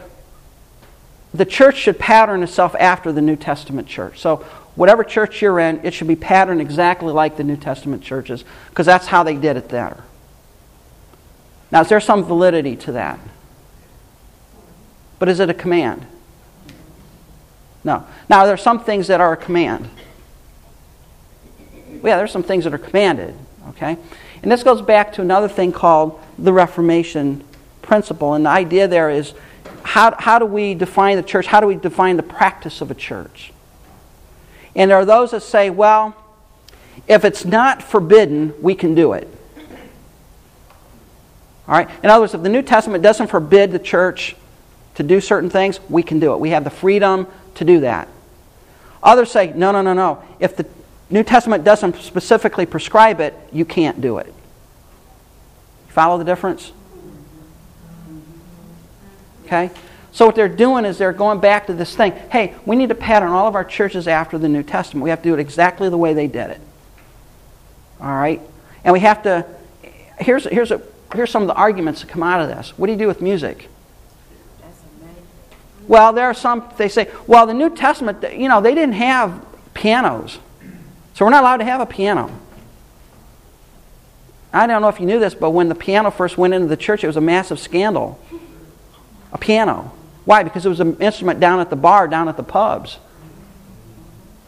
the church should pattern itself after the New Testament church. So whatever church you're in, it should be patterned exactly like the New Testament churches, because that's how they did it there. Now, is there some validity to that? But is it a command? No. Now, there are some things that are a command. Yeah, there's some things that are commanded, okay? And this goes back to another thing called the Reformation principle, and the idea there is how do we define the church? How do we define the practice of a church? And there are those that say, well, if it's not forbidden, we can do it. All right? In other words, if the New Testament doesn't forbid the church to do certain things, we can do it. We have the freedom to do that. Others say, no. If the New Testament doesn't specifically prescribe it, you can't do it. Follow the difference? Okay? So what they're doing is they're going back to this thing. Hey, we need to pattern all of our churches after the New Testament. We have to do it exactly the way they did it. All right? And we have to... Here's some of the arguments that come out of this. What do you do with music? Well, there are some, they say, well, the New Testament, they didn't have pianos. So we're not allowed to have a piano. I don't know if you knew this, but when the piano first went into the church, it was a massive scandal. A piano. Why? Because it was an instrument down at the bar, down at the pubs.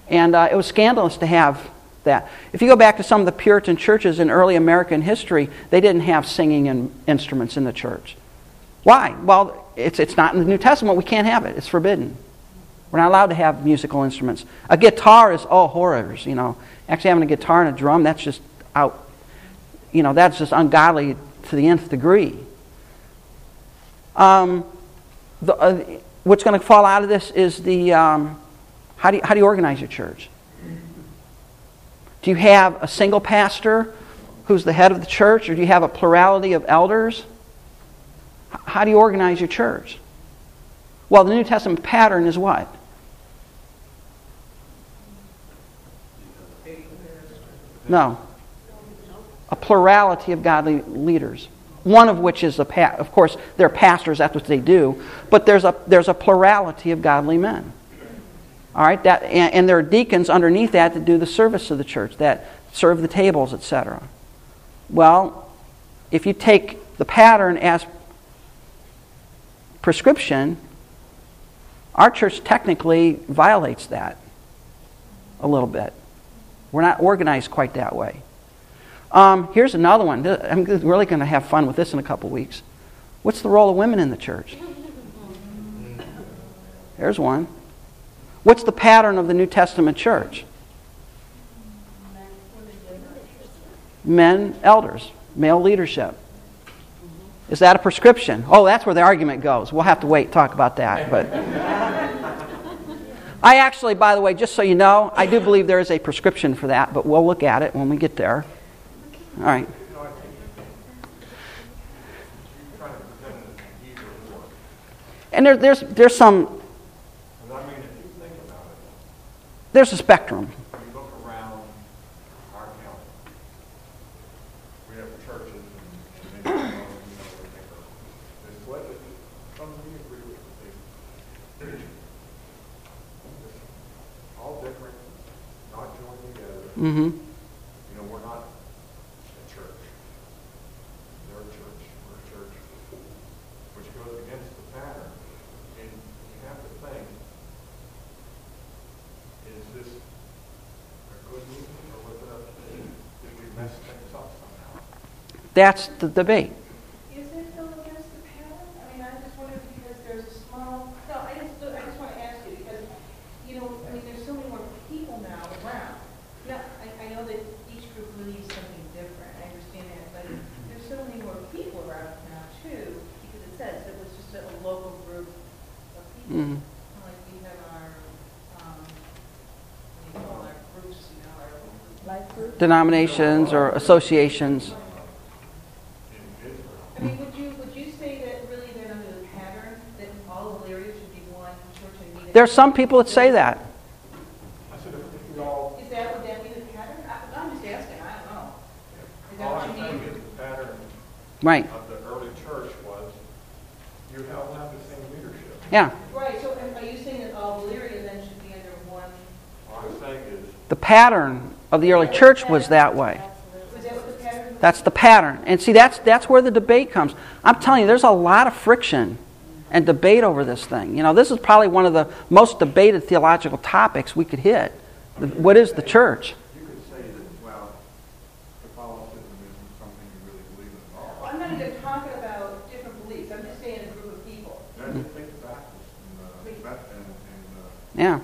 And it was scandalous to have that. If you go back to some of the Puritan churches in early American history, they didn't have singing and instruments in the church. Why? Well, it's not in the New Testament. We can't have it. It's forbidden. We're not allowed to have musical instruments. A guitar is all horrors, Actually having a guitar and a drum, that's just out, that's just ungodly to the nth degree. What's going to fall out of this is the How do you organize your church? Do you have a single pastor who's the head of the church, or do you have a plurality of elders? How do you organize your church? Well, the New Testament pattern is what? No. A plurality of godly leaders. One of which is, of course, they're pastors, that's what they do, but there's a plurality of godly men. All right, and there are deacons underneath that do the service of the church, that serve the tables, etc. Well, if you take the pattern as prescription, our church technically violates that a little bit. We're not organized quite that way. Here's another one. I'm really going to have fun with this in a couple weeks. What's the role of women in the church? There's one. What's the pattern of the New Testament church? Men, elders, male leadership. Is that a prescription? Oh, that's where the argument goes. We'll have to wait and talk about that. But I actually, by the way, just so you know, I do believe there is a prescription for that, but we'll look at it when we get there. All right. And there's some... There's a spectrum. When you look around our county, we have churches and maybe what some of you agree with the thing. All different, not joined together. Mm-hmm. You know, we're not a church. They're a church. We're a church. Which goes against the pattern. And you have to think, is this a good movement, or was it a, did we mess things up somehow? That's the debate. Is it though against the pattern? I mean, I just wonder because there's a small... No, I just want to ask you because, you know, I mean, there's so many more people now around. Now, I know that each group believes something different. I understand that, but there's so many more people around now, too, because it says it was just a local group of people. Mm-hmm. Denominations or associations. I mean, would you say that really they're under the pattern that all of Illyria should be one church and meeting? There are some people that say that. Is that would that be the pattern? I'm just asking. I don't know. Is that all what you mean? The pattern right. Of the early church was you held out the same leadership. Yeah. Right. So are you saying that all of Illyria then should be under one? All I'm saying is the pattern of the early church was that way. That's the pattern. And see, that's where the debate comes. I'm telling you, there's a lot of friction and debate over this thing. You know, this is probably one of the most debated theological topics we could hit. What is the church? You could say that, well, Catholicism isn't something you really believe in at all. Well, I'm not even talking about different beliefs. I'm just saying a group of people. Yeah.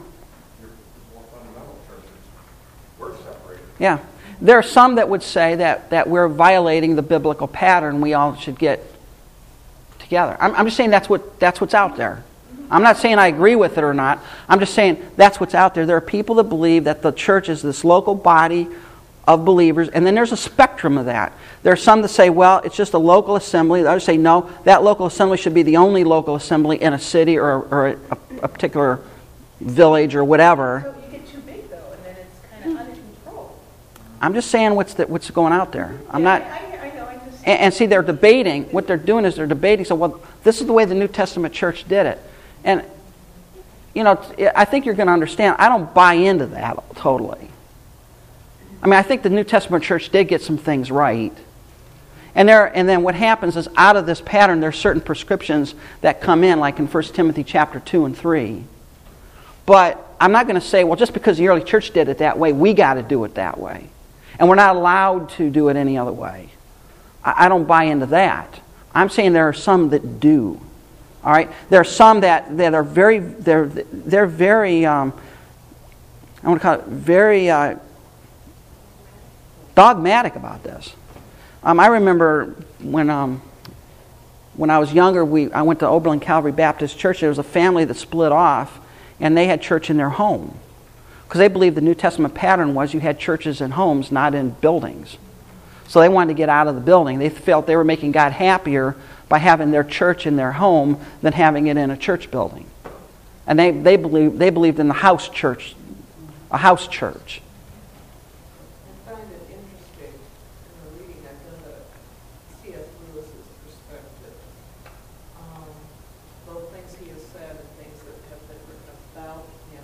Yeah. There are some that would say that we're violating the biblical pattern, we all should get together. I'm just saying that's what's out there. I'm not saying I agree with it or not. I'm just saying that's what's out there. There are people that believe that the church is this local body of believers, and then there's a spectrum of that. There are some that say, well, it's just a local assembly. Others say, no, that local assembly should be the only local assembly in a city or a particular village or whatever. I'm just saying what's going out there. I'm not. And see, they're debating. What they're doing is they're debating. So, well, this is the way the New Testament church did it, and you know, I think you're going to understand. I don't buy into that totally. I mean, I think the New Testament church did get some things right, and then what happens is out of this pattern, there's certain prescriptions that come in, like in First Timothy chapter 2 and 3. But I'm not going to say, well, just because the early church did it that way, we got to do it that way. And we're not allowed to do it any other way. I don't buy into that. I'm saying there are some that do. All right, there are some that are very I want to call it very dogmatic about this. I remember when I was younger, I went to Oberlin Calvary Baptist Church. There was a family that split off, and they had church in their home. because they believed the New Testament pattern was you had churches in homes, not in buildings. So they wanted to get out of the building. They felt they were making God happier by having their church in their home than having it in a church building. And they believed in the house church, a house church. I find it interesting in the reading I've done of C.S. Lewis's perspective, both things he has said and things that have been written about him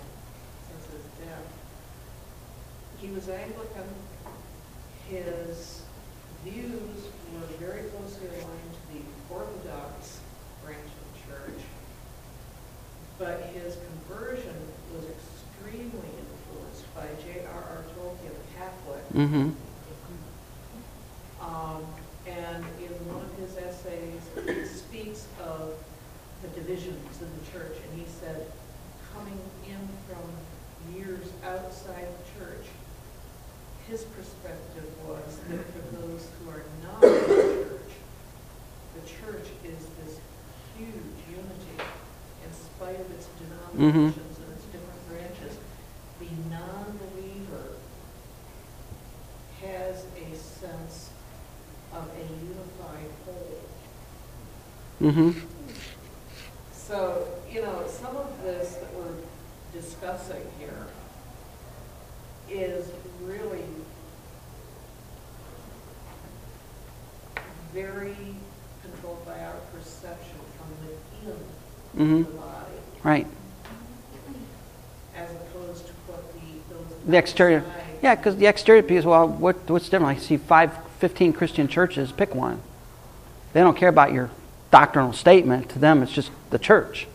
since his death. He was Anglican. His views were very closely aligned to the Orthodox branch of the church, but his conversion was extremely influenced by J.R.R. Tolkien, a Catholic. Mm-hmm. And in one of his essays, he speaks of the divisions in the church, and he said, coming in from years outside the church, his perspective was that for those who are not in the church is this huge unity in spite of its denominations and its different branches. The non-believer has a sense of a unified whole. Mm-hmm. So, some of this that we're discussing here is really very controlled by our perception from within the body. Right. As opposed to what the exterior. Yeah, because the exterior piece, well, what's different? I see 15 Christian churches, pick one. They don't care about your doctrinal statement. To them, it's just the church,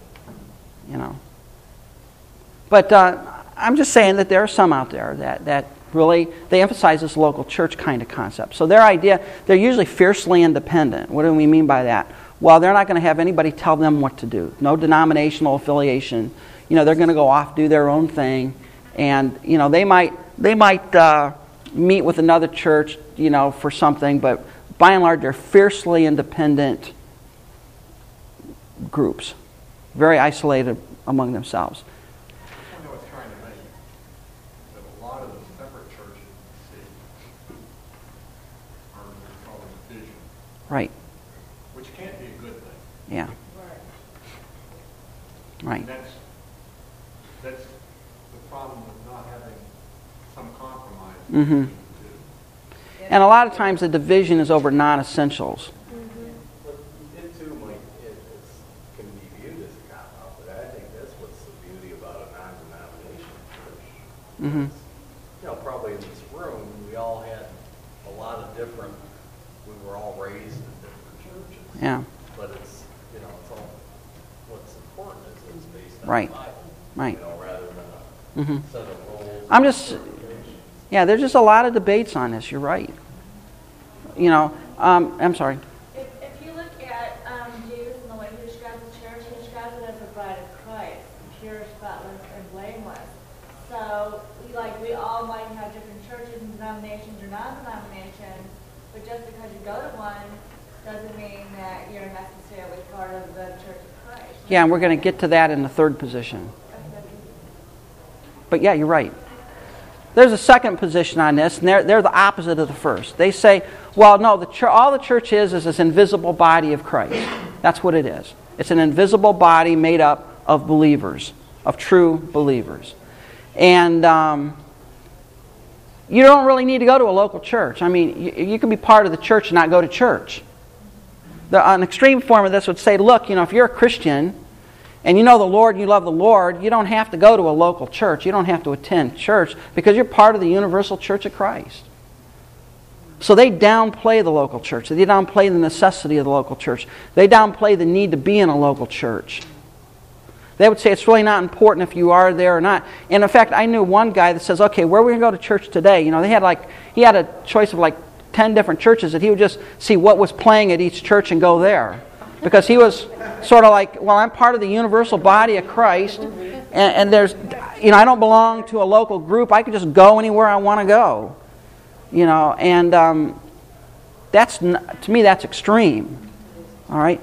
But I'm just saying that there are some out there that really, they emphasize this local church kind of concept. So their idea, they're usually fiercely independent. What do we mean by that? Well, they're not going to have anybody tell them what to do. No denominational affiliation. They're going to go off, do their own thing. And, they might meet with another church, for something. But by and large, they're fiercely independent groups. Very isolated among themselves. Right. Which can't be a good thing. Yeah. Right. That's the problem with not having some compromise. Mm-hmm. And a lot of times the division is over non-essentials. Mm-hmm. But it too can be viewed as a cop-out, but I think that's what's the beauty about a non-denominational church. Mm-hmm. Probably in this room, we all had a lot of different. We were all raised in different churches. Yeah. But it's, it's all, what's important is it's based on the Bible. Right. Rather than a set of roles. There's just a lot of debates on this. You're right. I'm sorry. If you look at Jesus and the way he describes the church, he describes it as the bride of Christ, pure, spotless, and blameless. So, we all might have different churches and denominations or non-denominations, but just because you go to one doesn't mean that you're necessarily part of the Church of Christ. Yeah, and we're going to get to that in the third position. But yeah, you're right. There's a second position on this, and they're the opposite of the first. They say, well, no, all the church is this invisible body of Christ. That's what it is. It's an invisible body made up of believers, of true believers. And you don't really need to go to a local church. I mean, you can be part of the church and not go to church. An extreme form of this would say, look, if you're a Christian and you know the Lord and you love the Lord, you don't have to go to a local church. You don't have to attend church because you're part of the universal church of Christ. So they downplay the local church. They downplay the necessity of the local church. They downplay the need to be in a local church. They would say it's really not important if you are there or not. And in fact, I knew one guy that says, okay, where are we going to go to church today? He had a choice of 10 different churches that he would just see what was playing at each church and go there. Because he was sort of I'm part of the universal body of Christ, and there's, I don't belong to a local group. I could just go anywhere I want to go. That's, to me, that's extreme. All right?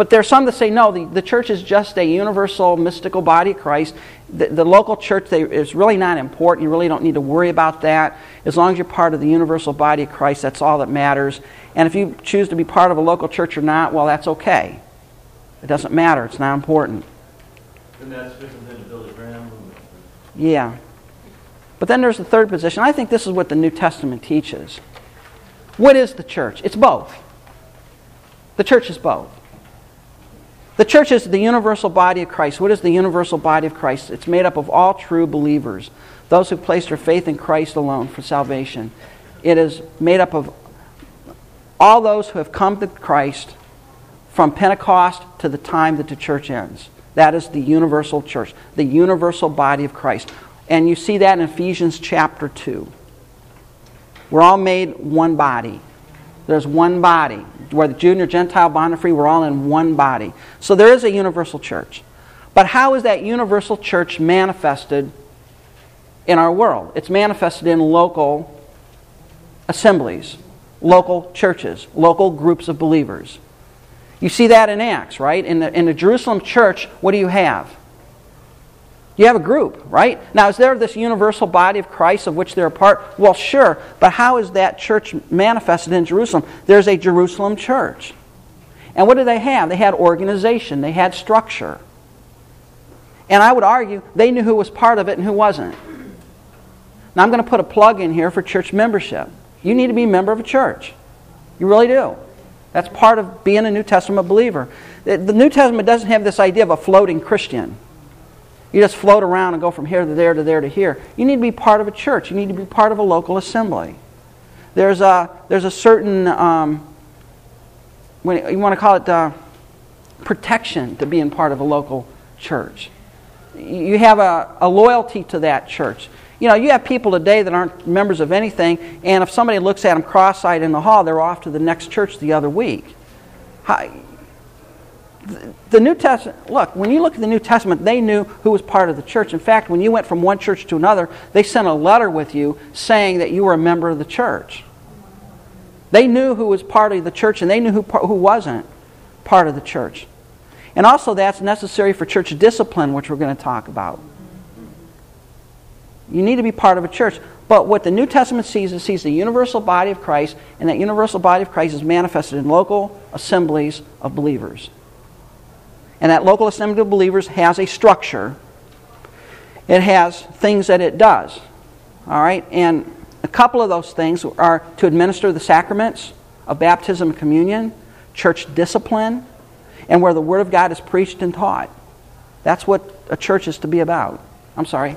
But there are some that say, no, the church is just a universal, mystical body of Christ. The local church is really not important. You really don't need to worry about that. As long as you're part of the universal body of Christ, that's all that matters. And if you choose to be part of a local church or not, well, that's okay. It doesn't matter. It's not important. And that's different than the Billy Graham movement. Yeah. But then there's the third position. I think this is what the New Testament teaches. What is the church? It's both. The church is both. The church is the universal body of Christ. What is the universal body of Christ? It's made up of all true believers, those who place their faith in Christ alone for salvation. It is made up of all those who have come to Christ from Pentecost to the time that the church ends. That is the universal church, the universal body of Christ. And you see that in Ephesians chapter 2. We're all made one body. There's one body. Whether Jew or Gentile, bond or free, we're all in one body. So there is a universal church. But how is that universal church manifested in our world? It's manifested in local assemblies, local churches, local groups of believers. You see that in Acts, right? In the Jerusalem church, what do you have? You have a group, right? Now, is there this universal body of Christ of which they're a part? Well, sure, but how is that church manifested in Jerusalem? There's a Jerusalem church. And what did they have? They had organization. They had structure. And I would argue they knew who was part of it and who wasn't. Now, I'm going to put a plug in here for church membership. You need to be a member of a church. You really do. That's part of being a New Testament believer. The New Testament doesn't have this idea of a floating Christian. You just float around and go from here to there to there to here. You need to be part of a church. You need to be part of a local assembly. There's a certain, you want to call it protection to being part of a local church. You have a loyalty to that church. You know, you have people today that aren't members of anything, and if somebody looks at them cross-eyed in the hall, they're off to the next church the other week. The New Testament, look, when you look at the New Testament, they knew who was part of the church. In fact, when you went from one church to another, they sent a letter with you saying that you were a member of the church. They knew who was part of the church, and they knew who wasn't part of the church. And also that's necessary for church discipline, which we're going to talk about. You need to be part of a church. But what the New Testament sees is sees the universal body of Christ, and that universal body of Christ is manifested in local assemblies of believers. And that local assembly of believers has a structure. It has things that it does. All right? And a couple of those things are to administer the sacraments of baptism and communion, church discipline, and where the Word of God is preached and taught. That's what a church is to be about. I'm sorry.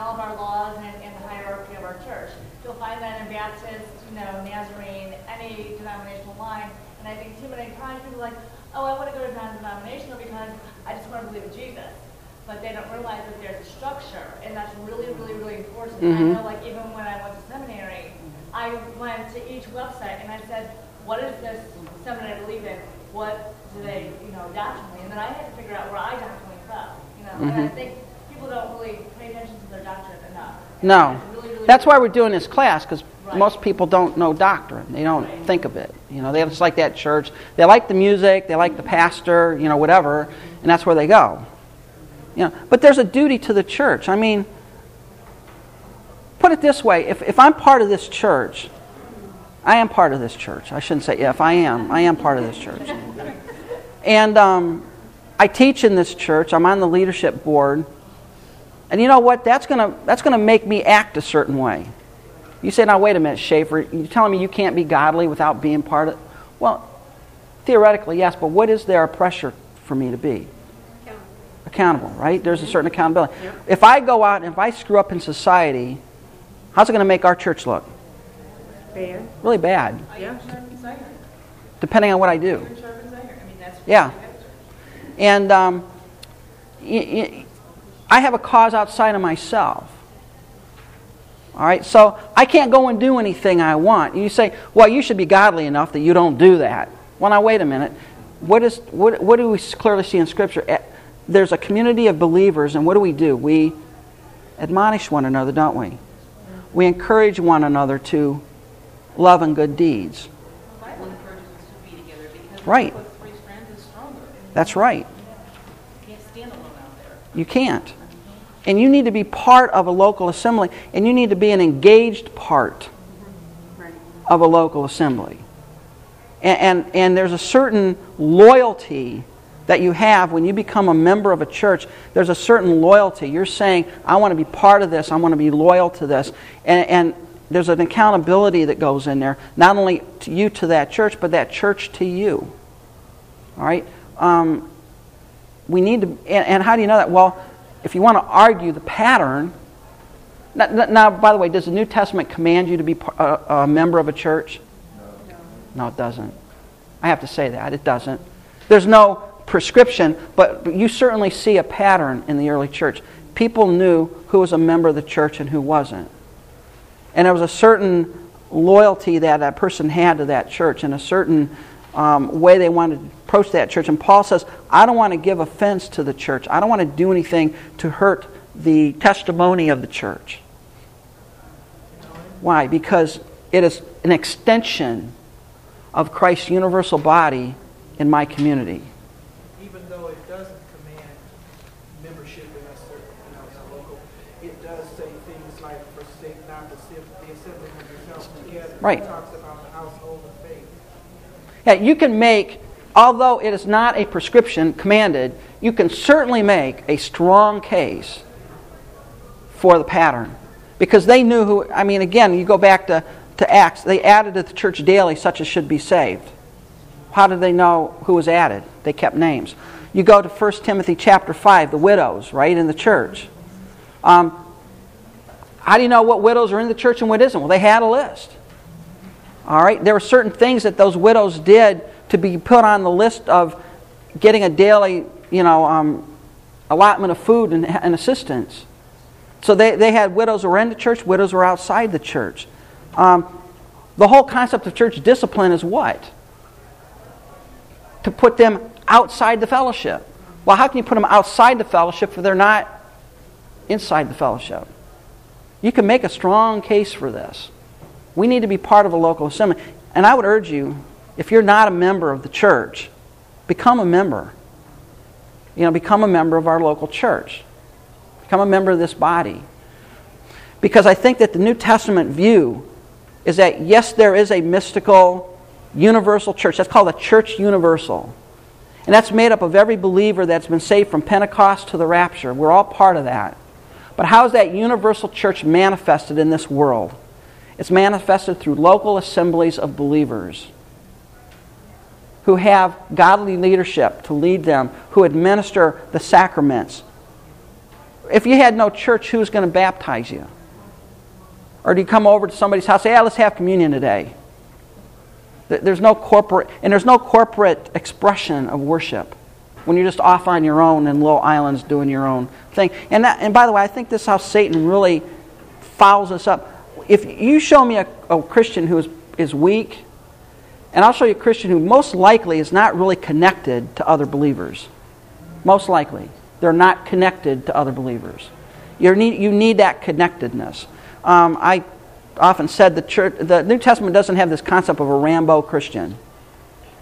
All of our laws and the hierarchy of our church. You'll find that in Baptist, Nazarene, any denominational line. And I think too many times people are like, oh, I want to go to non-denominational because I just want to believe in Jesus. But they don't realize that there's a structure, and that's really, really, really important. Mm-hmm. I know, like, even when I went to seminary, I went to each website and I said, what is this seminary I believe in? What do they, doctrinally? And then I had to figure out where I doctrinally fell, And I think people don't really pay attention to their doctrine enough. No. That's why we're doing this class, because most people don't know doctrine. They don't think of it. They just like that church. They like the music. They like the pastor, whatever. And that's where they go. But there's a duty to the church. I mean, put it this way. If I'm part of this church, I am part of this church. I shouldn't say if. I am part of this church. And I teach in this church. I'm on the leadership board. And you know what? That's gonna make me act a certain way. You say, now wait a minute, Schaefer, you're telling me you can't be godly without being part of it? Well, theoretically, yes, but what is there a pressure for me to be? Accountable, right? There's a certain accountability. Yep. If I go out and if I screw up in society, how's it gonna make our church look? Bad. Really bad. Yeah. Depending on what I do. Yeah. And I have a cause outside of myself. All right, so I can't go and do anything I want. You say, well, you should be godly enough that you don't do that. Well, now, wait a minute. what do we clearly see in Scripture? There's a community of believers, and what do? We admonish one another, don't we? We encourage one another to love and good deeds. The Bible encourages us to be together because right. Three strands is stronger. That's right. You can't stand alone out there. You can't. And you need to be part of a local assembly, and you need to be an engaged part of a local assembly. And there's a certain loyalty that you have when you become a member of a church. There's a certain loyalty. You're saying, I want to be part of this. I want to be loyal to this. And there's an accountability that goes in there, not only to you to that church, but that church to you. All right? We need to... And how do you know that? Well, if you want to argue the pattern... Now, by the way, does the New Testament command you to be a member of a church? No. No, it doesn't. I have to say that. It doesn't. There's no... prescription, but you certainly see a pattern in the early church. People knew who was a member of the church and who wasn't. And there was a certain loyalty that that person had to that church and a certain way they wanted to approach that church. And Paul says, I don't want to give offense to the church. I don't want to do anything to hurt the testimony of the church. Why? Because it is an extension of Christ's universal body in my community. Right. Yeah, you can make, although it is not a prescription commanded, you can certainly make a strong case for the pattern. Because they knew who, I mean, again, you go back to Acts, they added to the church daily such as should be saved. How did they know who was added? They kept names. You go to 1 Timothy chapter 5, the widows, right, in the church. How do you know what widows are in the church and what isn't? Well, they had a list. All right, there were certain things that those widows did to be put on the list of getting a daily, allotment of food and assistance. So they had widows who were in the church, widows who were outside the church. The whole concept of church discipline is what? To put them outside the fellowship. Well, how can you put them outside the fellowship if they're not inside the fellowship? You can make a strong case for this. We need to be part of a local assembly. And I would urge you, if you're not a member of the church, become a member. Become a member of our local church. Become a member of this body. Because I think that the New Testament view is that, yes, there is a mystical, universal church. That's called a church universal. And that's made up of every believer that's been saved from Pentecost to the rapture. We're all part of that. But how is that universal church manifested in this world? It's manifested through local assemblies of believers who have godly leadership to lead them, who administer the sacraments. If you had no church, who's going to baptize you? Or do you come over to somebody's house and say, let's have communion today? There's no corporate expression of worship when you're just off on your own in little islands doing your own thing. And by the way, I think this is how Satan really fouls us up. If you show me a Christian who is weak, and I'll show you a Christian who most likely is not really connected to other believers. Most likely. They're not connected to other believers. You need that connectedness. I often said the New Testament doesn't have this concept of a Rambo Christian.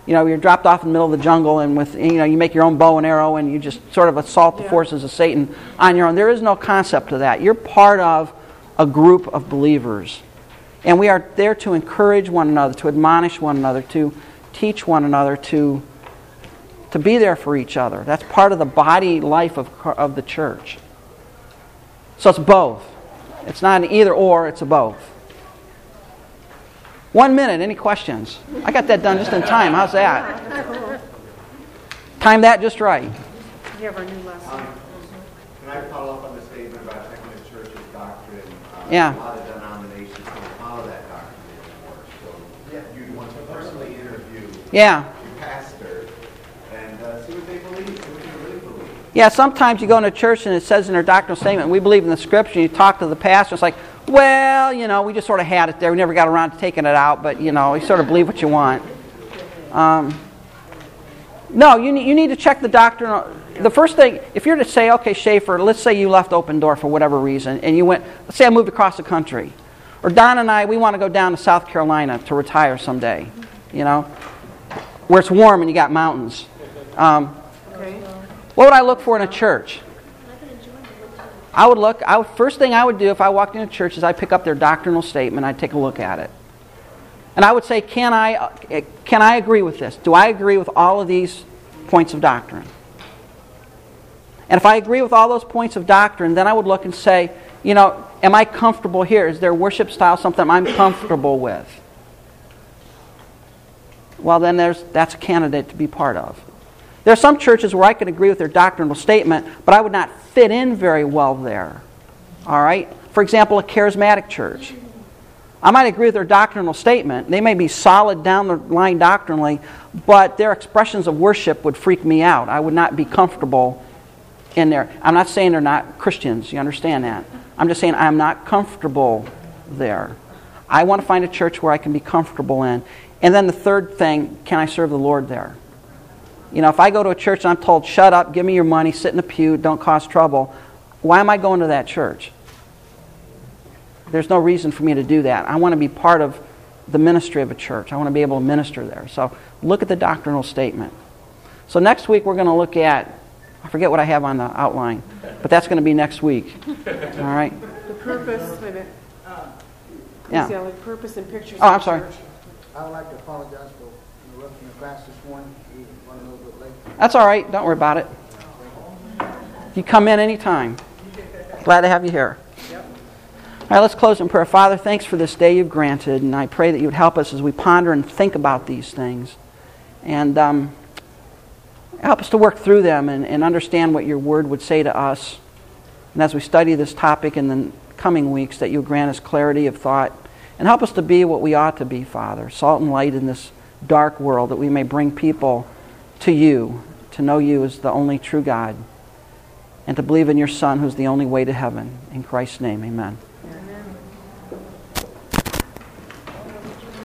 You're dropped off in the middle of the jungle and with you make your own bow and arrow and you just sort of assault the forces of Satan on your own. There is no concept of that. You're part of a group of believers. And we are there to encourage one another, to admonish one another, to teach one another, to be there for each other. That's part of the body life of the church. So it's both. It's not an either or, it's a both. 1 minute, any questions? I got that done just in time. How's that? Time that just right. We have our new lesson. Can I follow up on the statement about the church's doctrine? A lot of denominations don't follow that doctrine anymore. So you'd want to personally interview your pastor and see what they believe, see what they really believe. Yeah, sometimes you go into a church and it says in their doctrinal statement, we believe in the Scripture, and you talk to the pastor, it's like, we just sort of had it there. We never got around to taking it out, but, you sort of believe what you want. No, you need to check the doctrine. The first thing, if you're to say, okay, Schaefer, let's say you left Open Door for whatever reason, and you went, let's say I moved across the country. Or Don and I, we want to go down to South Carolina to retire someday, you know, where it's warm and you got mountains. What would I look for in a church? First thing I would do if I walked into a church is I'd pick up their doctrinal statement, I'd take a look at it. And I would say, can I agree with this? Do I agree with all of these points of doctrine? And if I agree with all those points of doctrine, then I would look and say, you know, am I comfortable here? Is their worship style something I'm comfortable with? Well, then that's a candidate to be part of. There are some churches where I can agree with their doctrinal statement, but I would not fit in very well there. All right? For example, a charismatic church. I might agree with their doctrinal statement. They may be solid down the line doctrinally, but their expressions of worship would freak me out. I would not be comfortable in there. I'm not saying they're not Christians. You understand that? I'm just saying I'm not comfortable there. I want to find a church where I can be comfortable in. And then the third thing, can I serve the Lord there? You know, if I go to a church and I'm told, shut up, give me your money, sit in the pew, don't cause trouble, why am I going to that church? There's no reason for me to do that. I want to be part of the ministry of a church. I want to be able to minister there. So look at the doctrinal statement. So next week we're going to look at, I forget what I have on the outline, but that's going to be next week. All right? The purpose, wait a minute. Yeah. The purpose and pictures. Oh, I'm sorry. Church. I would like to apologize for interrupting the class this morning. We run a little bit late. That's all right. Don't worry about it. You come in anytime. Glad to have you here. All right, let's close in prayer. Father, thanks for this day you've granted, and I pray that you would help us as we ponder and think about these things. And help us to work through them and understand what your word would say to us. And as we study this topic in the coming weeks, that you grant us clarity of thought. And help us to be what we ought to be, Father, salt and light in this dark world, that we may bring people to you, to know you as the only true God, and to believe in your Son, who's the only way to heaven. In Christ's name, amen.